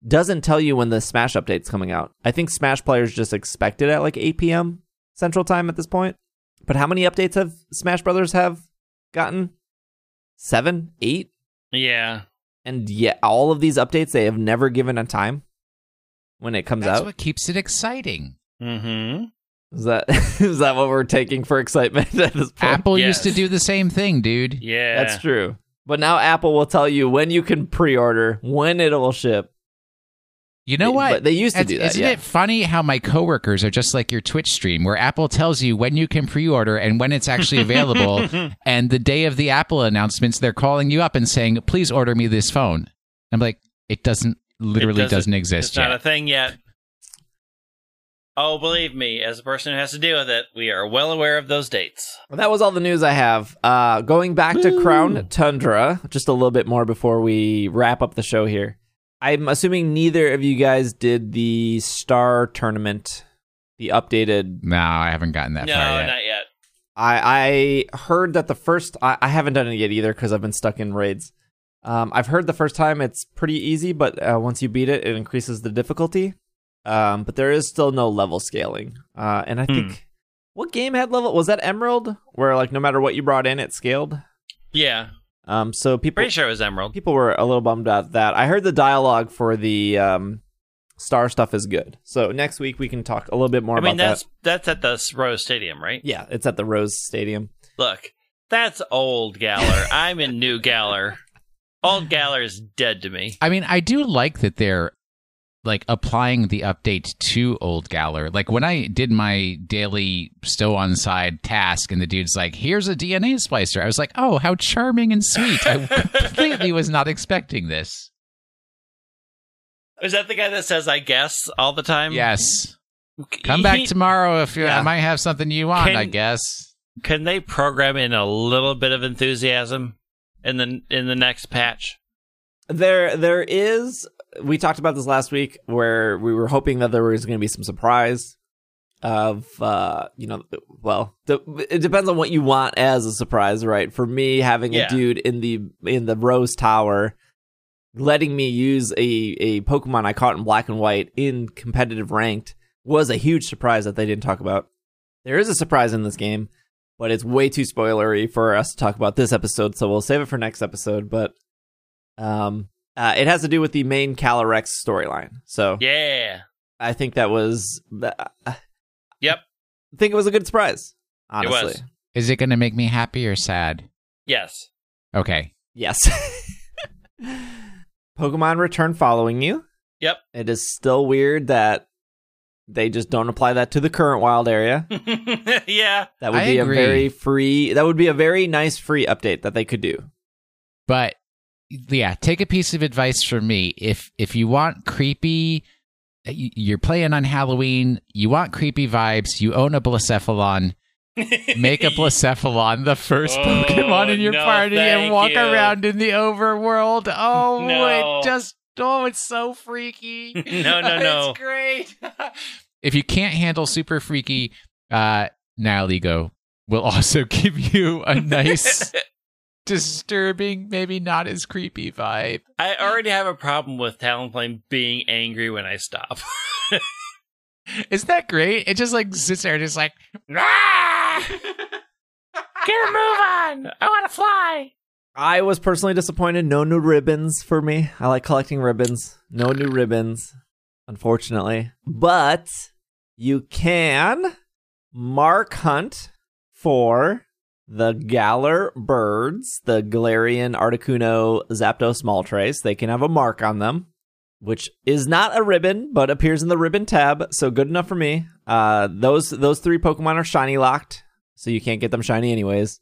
doesn't tell you when the Smash update's coming out. I think Smash players just expect it at like 8 p.m. Central Time at this point. But how many updates have Smash Brothers have gotten? 7? 8? Yeah. And yet all of these updates, they have never given a time when it comes out. That's what keeps it exciting. Mm-hmm. Is that what we're taking for excitement at this point? Apple used to do the same thing, dude. Yeah. That's true. But now Apple will tell you when you can pre-order, when it will ship. You know what? But they used to do that. Isn't it funny how my coworkers are just like your Twitch stream, where Apple tells you when you can pre-order and when it's actually available, and the day of the Apple announcements, they're calling you up and saying, please order me this phone. I'm like, it doesn't exist yet. It's not a thing yet. Oh, believe me, as a person who has to deal with it, we are well aware of those dates. Well, that was all the news I have. Going back to Crown Tundra, just a little bit more before we wrap up the show here. I'm assuming neither of you guys did the Star Tournament, the updated... No, I haven't gotten that far yet. No, not yet. I heard that the first... I haven't done it yet either because I've been stuck in raids. I've heard the first time it's pretty easy, but once you beat it, it increases the difficulty. But there is still no level scaling. And I think what game had level? Was that Emerald, where like no matter what you brought in, it scaled? Yeah. So people pretty sure it was Emerald. People were a little bummed out that. I heard the dialogue for the Star stuff is good. So next week we can talk a little bit more. That's at the Rose Stadium, right? Yeah, it's at the Rose Stadium. Look, that's old Galar. I'm in new Galar. Old Galar is dead to me. I mean, I do like that they're like applying the update to Old Galar. Like when I did my daily stow on side task and the dude's like, here's a DNA splicer. I was like, oh, how charming and sweet. I completely was not expecting this. Is that the guy that says, I guess, all the time? Yes. Come back tomorrow if you I might have something you want, I guess. Can they program in a little bit of enthusiasm in the next patch? There is... We talked about this last week where we were hoping that there was going to be some surprise of, it depends on what you want as a surprise, right? For me, having a dude in the Rose Tower letting me use a Pokemon I caught in Black and White in competitive ranked was a huge surprise that they didn't talk about. There is a surprise in this game, but it's way too spoilery for us to talk about this episode, so we'll save it for next episode. But it has to do with the main Calyrex storyline. So yeah, I think that was... Yep. I think it was a good surprise, honestly. It was. Is it going to make me happy or sad? Yes. Okay. Yes. Pokemon return following you. Yep. It is still weird that they just don't apply that to the current wild area. Yeah. That would be a very free... That would be a very nice free update that they could do. But, yeah, take a piece of advice from me. If you want creepy... You're playing on Halloween. You want creepy vibes. You own a Blacephalon. Make a Blacephalon the first Pokemon in your party and walk around in the overworld. Oh, no. It's so freaky. No. It's great. If you can't handle super freaky, Nihiligo will also give you a nice, disturbing, maybe not as creepy vibe. I already have a problem with Talonflame being angry when I stop. Isn't that great? It just like sits there just like, ah! Get a move on! I want to fly! I was personally disappointed. No new ribbons for me. I like collecting ribbons. No new ribbons, unfortunately. But you can mark hunt for the Galar birds, the Galarian, Articuno, Zapdos, Moltres. They can have a mark on them, which is not a ribbon, but appears in the ribbon tab, so good enough for me. Those three Pokemon are shiny locked, so you can't get them shiny anyways.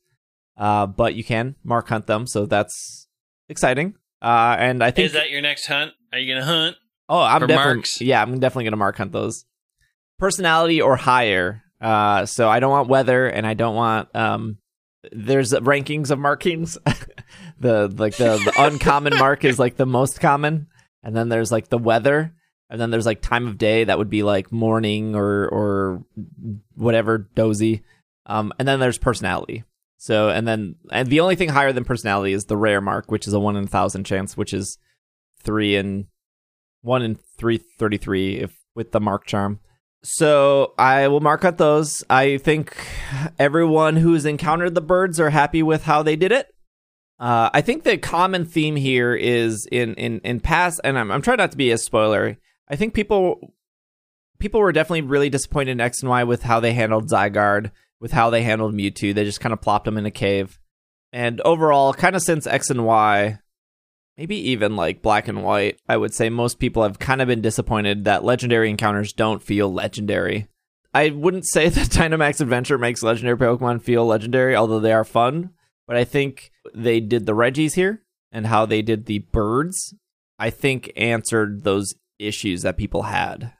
But you can mark hunt them, so that's exciting. And I think is that your next hunt? Are you gonna hunt? Oh, I'm definitely gonna mark hunt those. Personality or higher. So I don't want weather, and I don't want there's rankings of markings. the uncommon mark is like the most common, and then there's like the weather, and then there's like time of day that would be like morning or whatever, dozy, and then there's personality. So, and the only thing higher than personality is the rare mark, which is a 1 in 1,000 chance, which is 3 in 1 in 333 if with the mark charm. So I will mark out those. I think everyone who's encountered the birds are happy with how they did it. I think the common theme here is in past, and I'm trying not to be as spoilery. I think people were definitely really disappointed in X and Y with how they handled Zygarde, with how they handled Mewtwo. They just kind of plopped them in a cave. And overall, kind of since X and Y, maybe even like Black and White, I would say most people have kind of been disappointed that legendary encounters don't feel legendary. I wouldn't say that Dynamax Adventure makes legendary Pokemon feel legendary, although they are fun. But I think they did the Reggies here, and how they did the birds, I think answered those issues that people had.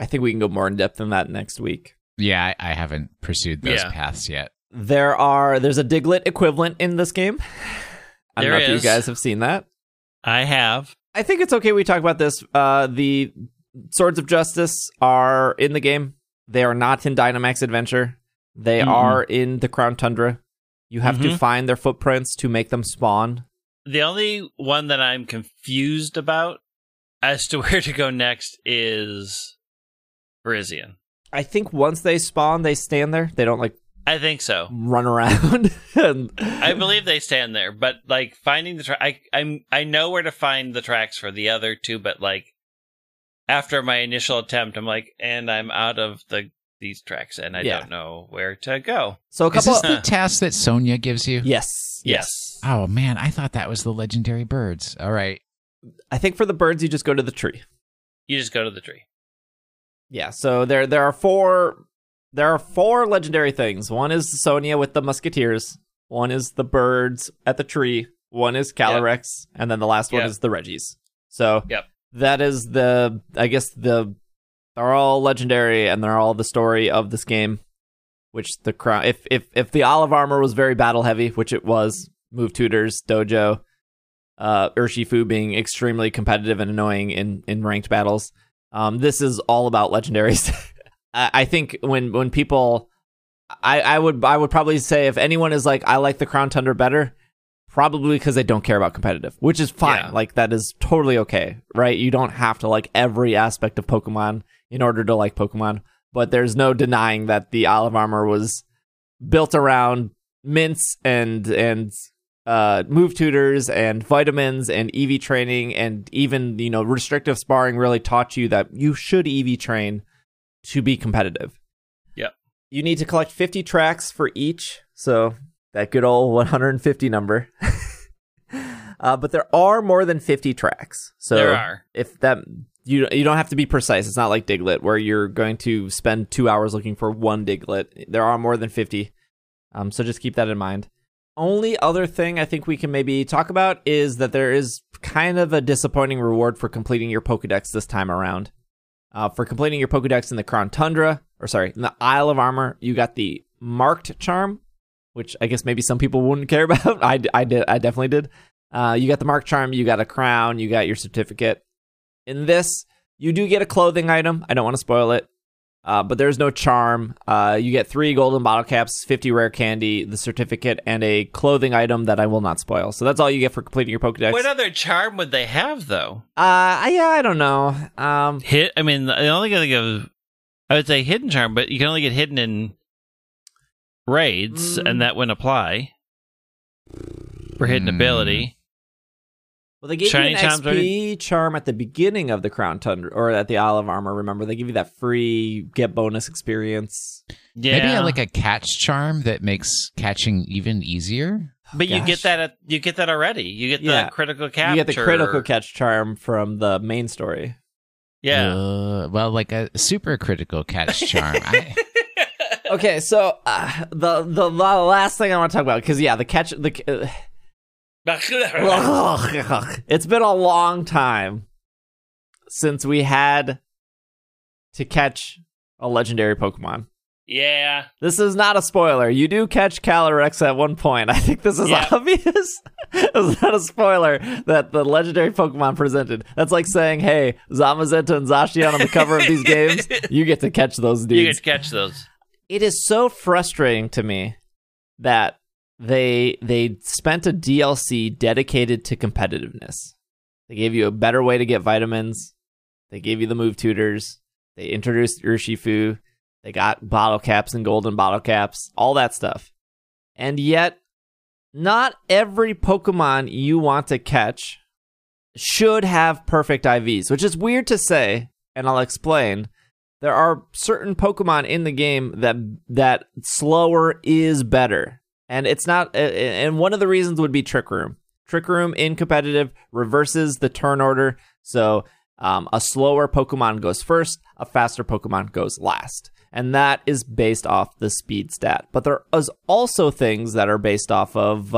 I think we can go more in depth than that next week. Yeah, I haven't pursued those paths yet. There's a Diglett equivalent in this game. I don't know if you guys have seen that. I have. I think it's okay we talk about this. The Swords of Justice are in the game. They are not in Dynamax Adventure. They are in the Crown Tundra. You have to find their footprints to make them spawn. The only one that I'm confused about as to where to go next is Virizion. I think once they spawn, they stand there. They don't like. I think so. Run around. I believe they stand there, but like finding the I know where to find the tracks for the other two, but like after my initial attempt, I'm like, and I'm out of these tracks, and I don't know where to go. So is this the task that Sonya gives you? Yes. Oh man, I thought that was the legendary birds. All right. I think for the birds, you just go to the tree. Yeah, so there are four legendary things. One is Sonya with the Musketeers. One is the birds at the tree. One is Calyrex, and then the last one is the Reggies. So that is they're all legendary, and they're all the story of this game. Which the crown, if the Olive Armor was very battle heavy, which it was, Move Tutors, Dojo, Urshifu being extremely competitive and annoying in ranked battles. This is all about legendaries. I think when people, I would probably say if anyone is like, I like the Crown Tundra better, probably because they don't care about competitive, which is fine. Yeah. Like, that is totally okay, right? You don't have to like every aspect of Pokemon in order to like Pokemon, but there's no denying that the Olive Armor was built around mints and move tutors and vitamins and EV training, and even, you know, restrictive sparring really taught you that you should EV train to be competitive. Yeah. You need to collect 50 tracks for each, so that good old 150 number. But there are more than 50 tracks. So there are. If that you don't have to be precise. It's not like Diglett where you're going to spend 2 hours looking for one Diglett. There are more than 50. So just keep that in mind. Only other thing I think we can maybe talk about is that there is kind of a disappointing reward for completing your Pokedex this time around. For completing your Pokedex in the Crown Tundra, in the Isle of Armor, you got the Marked Charm, which I guess maybe some people wouldn't care about. I definitely did. You got the Marked Charm, you got a crown, you got your certificate. In this, you do get a clothing item. I don't want to spoil it. But there's no charm. You get 3 golden bottle caps, 50 rare candy, the certificate, and a clothing item that I will not spoil. So that's all you get for completing your Pokédex. What other charm would they have, though? I don't know. The only thing I would say hidden charm, but you can only get hidden in raids, and that wouldn't apply for hidden ability. Well, they gave you an XP charm at the beginning of the Crown Tundra, or at the Isle of Armor, remember? They give you that free get bonus experience. Yeah. Maybe like a catch charm that makes catching even easier? But you get that already. You get the critical catch. You get the critical catch charm from the main story. Yeah. Like a super critical catch charm. Okay, so the last thing I want to talk about, because the catch... It's been a long time since we had to catch a legendary Pokemon. Yeah. This is not a spoiler. You do catch Calyrex at one point. I think this is obvious. It's not a spoiler that the legendary Pokemon presented. That's like saying, hey, Zamazenta and Zacian on the cover of these games, you get to catch those dudes. You get to catch those. It is so frustrating to me that they spent a DLC dedicated to competitiveness. They gave you a better way to get vitamins. They gave you the move tutors. They introduced Urshifu. They got bottle caps and golden bottle caps, all that stuff. And yet, not every Pokemon you want to catch should have perfect IVs, which is weird to say, and I'll explain. There are certain Pokemon in the game that slower is better. And it's not, and one of the reasons would be Trick Room. Trick Room in competitive reverses the turn order, so a slower Pokemon goes first, a faster Pokemon goes last. And that is based off the speed stat. But there is also things that are based off of,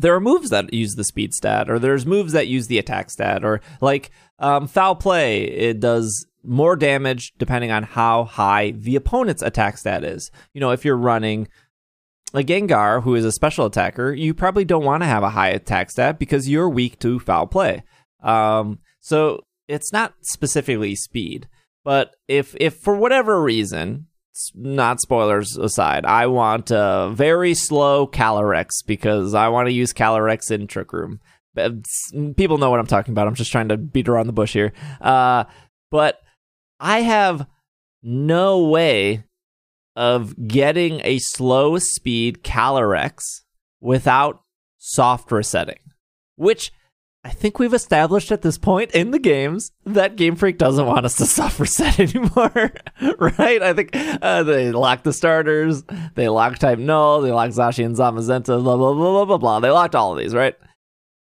there are moves that use the speed stat, or there's moves that use the attack stat, or like Foul Play, it does more damage depending on how high the opponent's attack stat is. You know, if you're running... like Gengar, who is a special attacker, you probably don't want to have a high attack stat because you're weak to Foul Play. So it's not specifically speed. But if for whatever reason, not spoilers aside, I want a very slow Calyrex because I want to use Calyrex in Trick Room. People know what I'm talking about. I'm just trying to beat around the bush here. But I have no way of getting a slow speed Calyrex without soft resetting, which I think we've established at this point in the games that Game Freak doesn't want us to soft reset anymore, right? I think they locked the starters, they locked Type Null, they locked Zacian and Zamazenta, blah, blah, blah, blah, blah, blah. They locked all of these, right?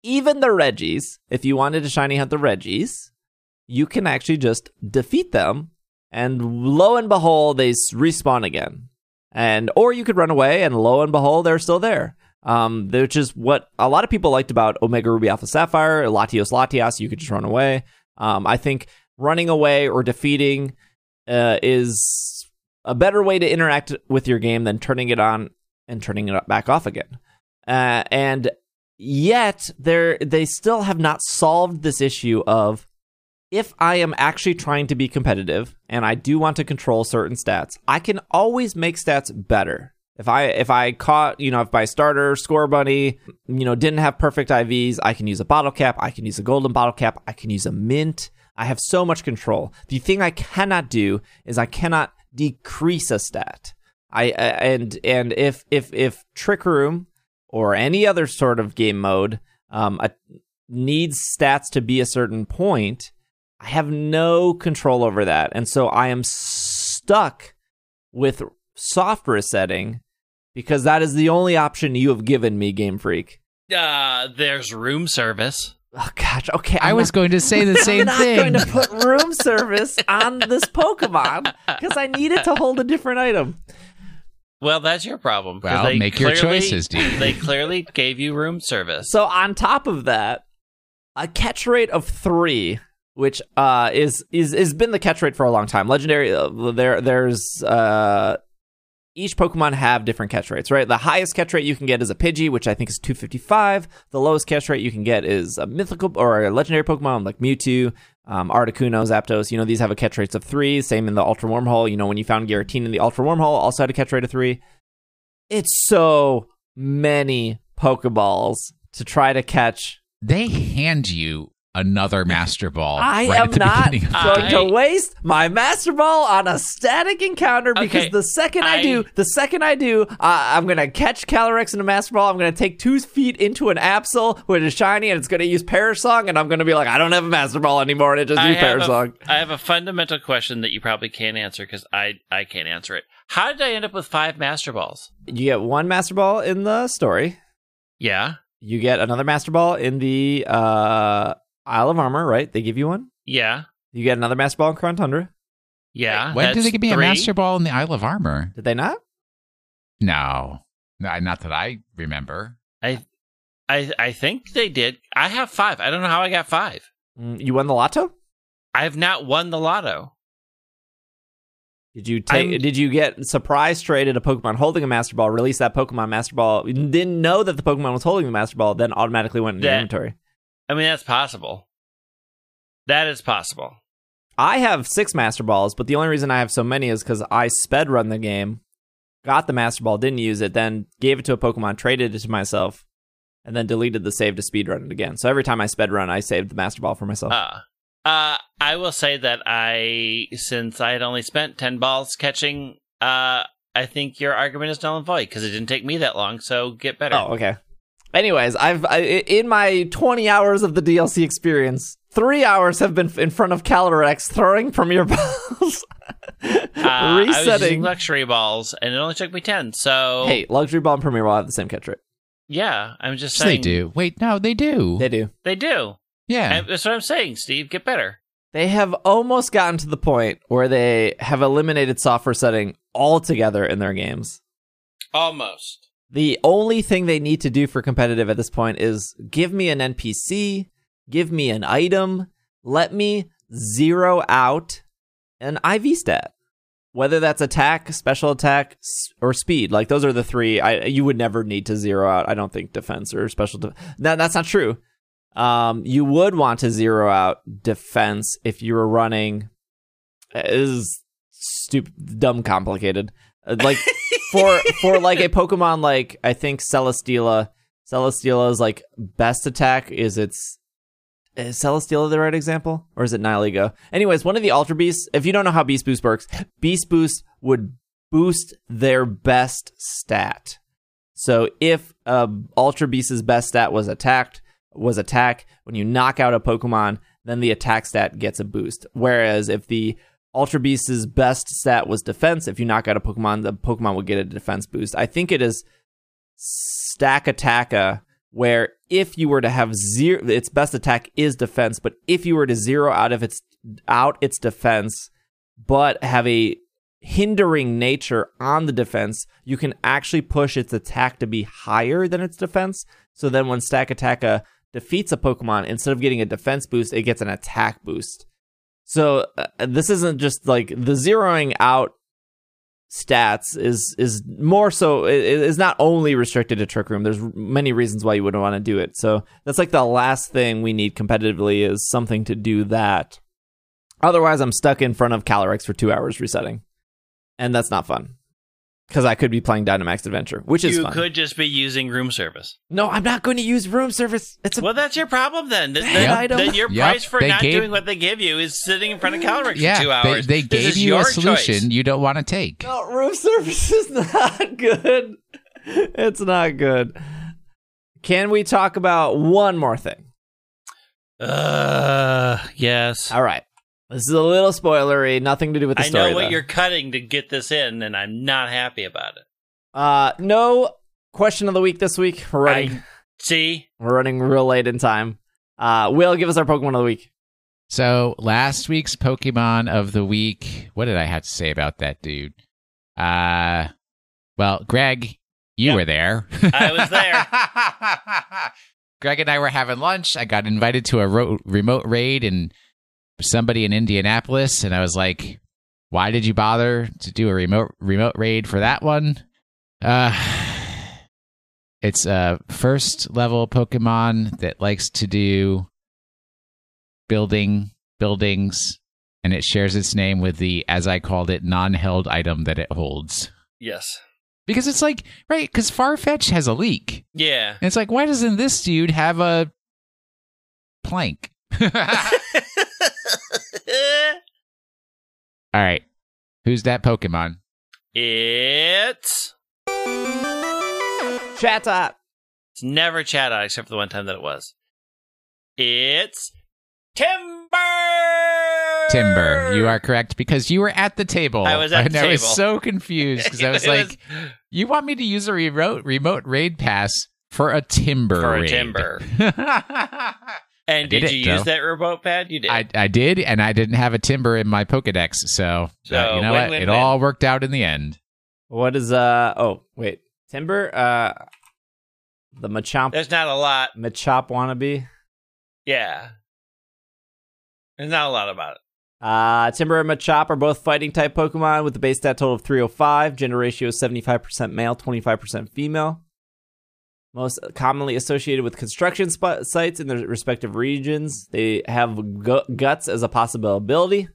Even the Reggies, if you wanted to shiny hunt the Reggies, you can actually just defeat them. And lo and behold, they respawn again. Or you could run away, and lo and behold, they're still there. Which is what a lot of people liked about Omega Ruby Alpha Sapphire, Latios, you could just run away. I think running away or defeating is a better way to interact with your game than turning it on and turning it back off again. And yet, they still have not solved this issue of, if I am actually trying to be competitive and I do want to control certain stats, I can always make stats better. If I caught, if my starter Score Bunny, didn't have perfect IVs, I can use a bottle cap. I can use a golden bottle cap. I can use a mint. I have so much control. The thing I cannot do is I cannot decrease a stat. If Trick Room or any other sort of game mode needs stats to be a certain point, I have no control over that, and so I am stuck with soft resetting because that is the only option you have given me, Game Freak. There's room service. Oh gosh, okay. I was going to say the same thing. I'm not going to put room service on this Pokemon because I need it to hold a different item. Well, that's your problem. Well, make your choices, dude. They clearly gave you room service. So on top of that, a catch rate of 3, which is been the catch rate for a long time. Legendary, there's each Pokemon have different catch rates, right? The highest catch rate you can get is a Pidgey, which I think is 255. The lowest catch rate you can get is a mythical or a legendary Pokemon like Mewtwo, Articuno, Zapdos. These have a catch rates of 3. Same in the Ultra Wormhole. When you found Giratina in the Ultra Wormhole, also had a catch rate of 3. It's so many Pokeballs to try to catch. They hand you another Master Ball. I am not going to waste my Master Ball on a static encounter because the second I do, I'm going to catch Calyrex in a Master Ball. I'm going to take 2 feet into an Absol, which is shiny, and it's going to use Parasong, and I'm going to be like, I don't have a Master Ball anymore, and it just used Parasong. I have a fundamental question that you probably can't answer because I can't answer it. How did I end up with 5 Master Balls? You get 1 Master Ball in the story. Yeah. You get another Master Ball in the... Isle of Armor, right? They give you 1? Yeah. You get another Master Ball in Crown Tundra? Yeah. When did they give me 3? A Master Ball in the Isle of Armor? Did they not? No, not that I remember. I think they did. I have 5. I don't know how I got 5. You won the lotto? I have not won the lotto. Did you get surprise traded a Pokemon holding a Master Ball, release that Pokemon Master Ball, didn't know that the Pokemon was holding the Master Ball, then automatically went into inventory? I mean, that's possible. That is possible. I have 6 Master Balls, but the only reason I have so many is because I sped run the game, got the Master Ball, didn't use it, then gave it to a Pokemon, traded it to myself, and then deleted the save to speedrun it again. So every time I sped run, I saved the Master Ball for myself. I will say that since I had only spent 10 balls catching, I think your argument is null and void because it didn't take me that long, so get better. Oh, okay. Anyways, I've in my 20 hours of the DLC experience, 3 hours have been in front of Calyrex throwing Premier Balls, resetting. I was using Luxury Balls, and it only took me 10, so... Hey, Luxury Ball and Premier Ball have the same catch rate. Yeah, I'm just saying... They do. Wait, no, they do. They do. They do. Yeah. That's what I'm saying, Steve. Get better. They have almost gotten to the point where they have eliminated soft resetting altogether in their games. Almost. The only thing they need to do for competitive at this point is give me an NPC, give me an item, let me zero out an IV stat. Whether that's attack, special attack, or speed. Like, those are the 3. You would never need to zero out, I don't think, defense or special defense. No, that's not true. You would want to zero out defense if you were running... It is stupid, dumb, complicated. Like... For like a Pokemon like I think Celesteela's like best attack is Celesteela the right example or is it Nihiligo? Anyways, one of the Ultra Beasts. If you don't know how Beast Boost works, Beast Boost would boost their best stat. So if Ultra Beast's best stat was attack, when you knock out a Pokemon, then the attack stat gets a boost. Whereas if the Ultra Beast's best stat was defense. If you knock out a Pokemon, the Pokemon will get a defense boost. I think it is Stack Attacka, where if you were to have zero, its best attack is defense, but if you were to zero out its defense, but have a hindering nature on the defense, you can actually push its attack to be higher than its defense. So then when Stack Attacka defeats a Pokemon, instead of getting a defense boost, it gets an attack boost. So this isn't just like the zeroing out stats is more so is not only restricted to Trick Room. There's many reasons why you wouldn't want to do it. So that's like the last thing we need competitively is something to do that. Otherwise, I'm stuck in front of Calyrex for 2 hours resetting, and that's not fun. because I could be playing Dynamax Adventure, which is fun. You could just be using room service. No, I'm not going to use room service. Well, that's your problem then. Then your price for not doing what they give you is sitting in front of Calric for 2 hours. They gave you a solution you don't want to take. No, room service is not good. It's not good. Can we talk about one more thing? Yes. All right. This is a little spoilery, nothing to do with the story. I know what you're cutting to get this in, and I'm not happy about it. No question of the week this week. We're running. We're running real late in time. Will, give us our Pokemon of the week. So last week's Pokemon of the week. What did I have to say about that, dude? Well, Greg, you were there. I was there. Greg and I were having lunch. I got invited to a remote raid and. Somebody in Indianapolis, and I was like, why did you bother to do a remote raid for that one? It's a first level Pokemon that likes to do buildings, and it shares its name with the, as I called it, non-held item that it holds. Yes. Because it's like, right, because Farfetch'd has a leak. Yeah. And it's like, why doesn't this dude have a plank? All right. Who's that Pokemon? It's Chatot. It's never Chatot except for the one time that it was. It's Timber. Timber. You are correct because you were at the table. I was at the table. I was so confused because I was like, you want me to use a remote raid pass for a Timber raid? For a Timber. And did you use that remote pad? You did. I did, and I didn't have a Timber in my Pokedex, so you know what? It all worked out in the end. What is Timber? The Machop. There's not a lot. Machop wannabe. Yeah. There's not a lot about it. Timber and Machop are both fighting type Pokemon with a base stat total of 305. Gender ratio is 75% male, 25% female. Most commonly associated with construction sites in their respective regions. They have guts as a possibility,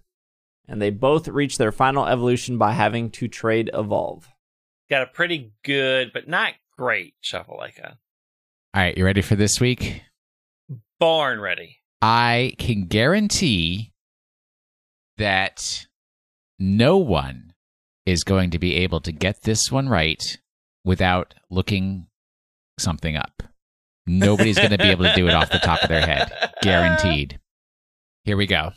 and they both reach their final evolution by having to trade evolve. Got a pretty good, but not great, shuffle icon. All right, you ready for this week? Born ready. I can guarantee that no one is going to be able to get this one right without looking something up. Nobody's going to be able to do it off the top of their head. Guaranteed. Here we go.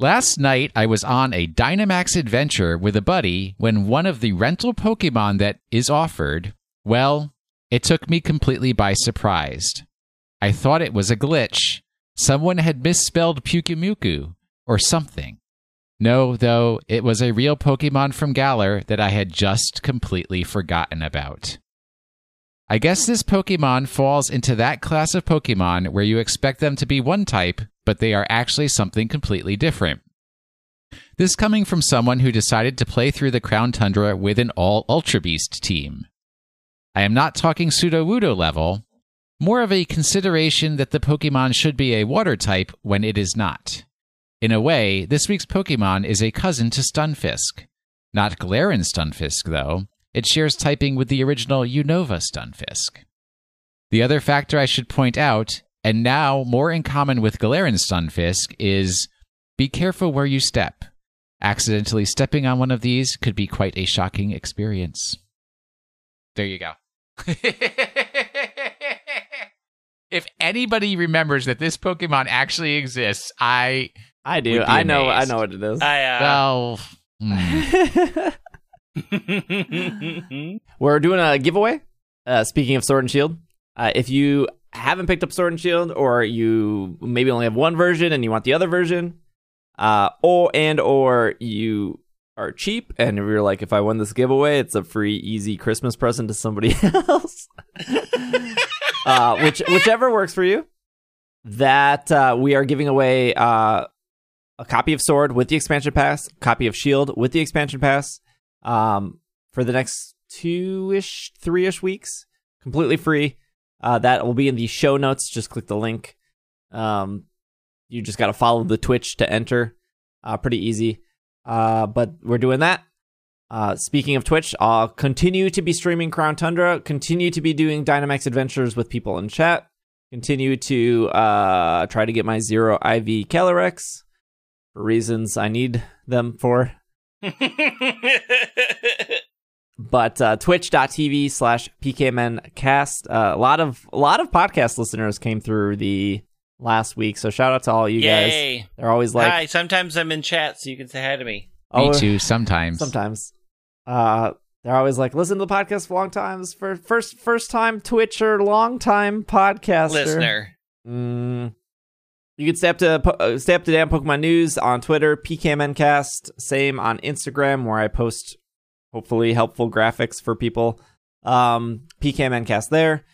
Last night, I was on a Dynamax adventure with a buddy when one of the rental Pokemon that is offered, well, it took me completely by surprise. I thought it was a glitch. Someone had misspelled Pyukumuku or something. No, though, it was a real Pokemon from Galar that I had just completely forgotten about. I guess this Pokemon falls into that class of Pokemon where you expect them to be one type, but they are actually something completely different. This coming from someone who decided to play through the Crown Tundra with an all Ultra Beast team. I am not talking Sudowoodo level, more of a consideration that the Pokemon should be a water type when it is not. In a way, this week's Pokemon is a cousin to Stunfisk. Not Galarian Stunfisk, though. It shares typing with the original Unova Stunfisk. The other factor I should point out, and now more in common with Galarian Stunfisk, is be careful where you step. Accidentally stepping on one of these could be quite a shocking experience. There you go. If anybody remembers that this Pokemon actually exists, I do. I know what it is. We're doing a giveaway. Speaking of Sword and Shield, if you haven't picked up Sword and Shield, or you maybe only have one version and you want the other version, or you are cheap and you're like, if I won this giveaway, it's a free, easy Christmas present to somebody else. Whichever works for you. That we are giving away a copy of Sword with the expansion pass, copy of Shield with the expansion pass. For the next 3-ish weeks, completely free. That will be in the show notes. Just click the link. You just got to follow the Twitch to enter. Pretty easy. But we're doing that. Speaking of Twitch, I'll continue to be streaming Crown Tundra, continue to be doing Dynamax Adventures with people in chat, continue to try to get my 0 IV Calyrex for reasons I need them for. But twitch.tv/pkmncast. A lot of podcast listeners came through the last week, so shout out to all you guys. They're always like, hi, sometimes I'm in chat, so you can say hi to me. Oh, me too, sometimes. Sometimes. They're always like, listen to the podcast for long times. For first time Twitcher, long time podcaster. Listener. You can stay up to date on Pokemon news on Twitter, PKMNcast. Same on Instagram, where I post hopefully helpful graphics for people. PKMNcast there.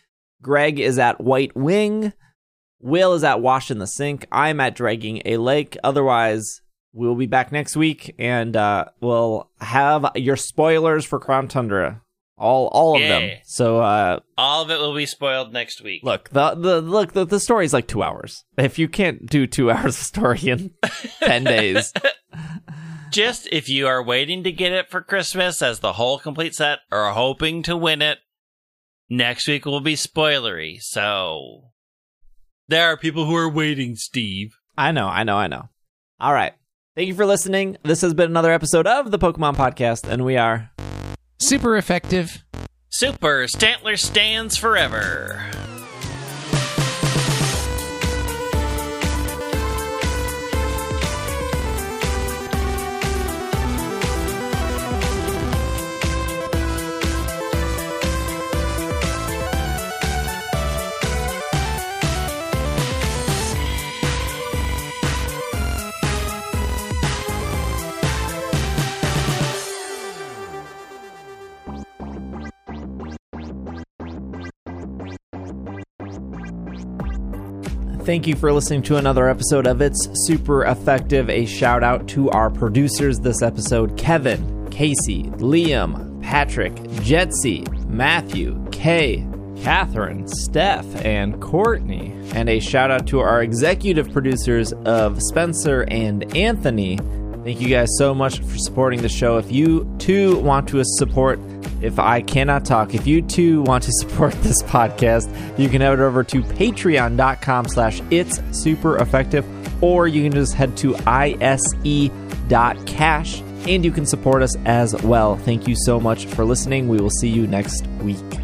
Greg is at White Wing. Will is at Wash in the Sink. I'm at Dragging a Lake. Otherwise, we'll be back next week, and we'll have your spoilers for Crown Tundra. All of them. So all of it will be spoiled next week. Look, the story's like 2 hours. If you can't do 2 hours of story in 10 days. Just if you are waiting to get it for Christmas as the whole complete set or hoping to win it, next week will be spoilery. So there are people who are waiting, Steve. I know. All right. Thank you for listening. This has been another episode of the Pokemon Podcast, and we are super effective. Super Stantler stands forever. Thank you for listening to another episode of It's Super Effective. A shout out to our producers this episode: Kevin, Casey, Liam, Patrick, Jetsy, Matthew, Kay, Catherine, Steph, and Courtney. And a shout out to our executive producers of Spencer and Anthony. Thank you guys so much for supporting the show. If you too want to support If you too want to support this podcast, you can head over to patreon.com/itssupereffective, or you can just head to ise.cash and you can support us as well. Thank you so much for listening. We will see you next week.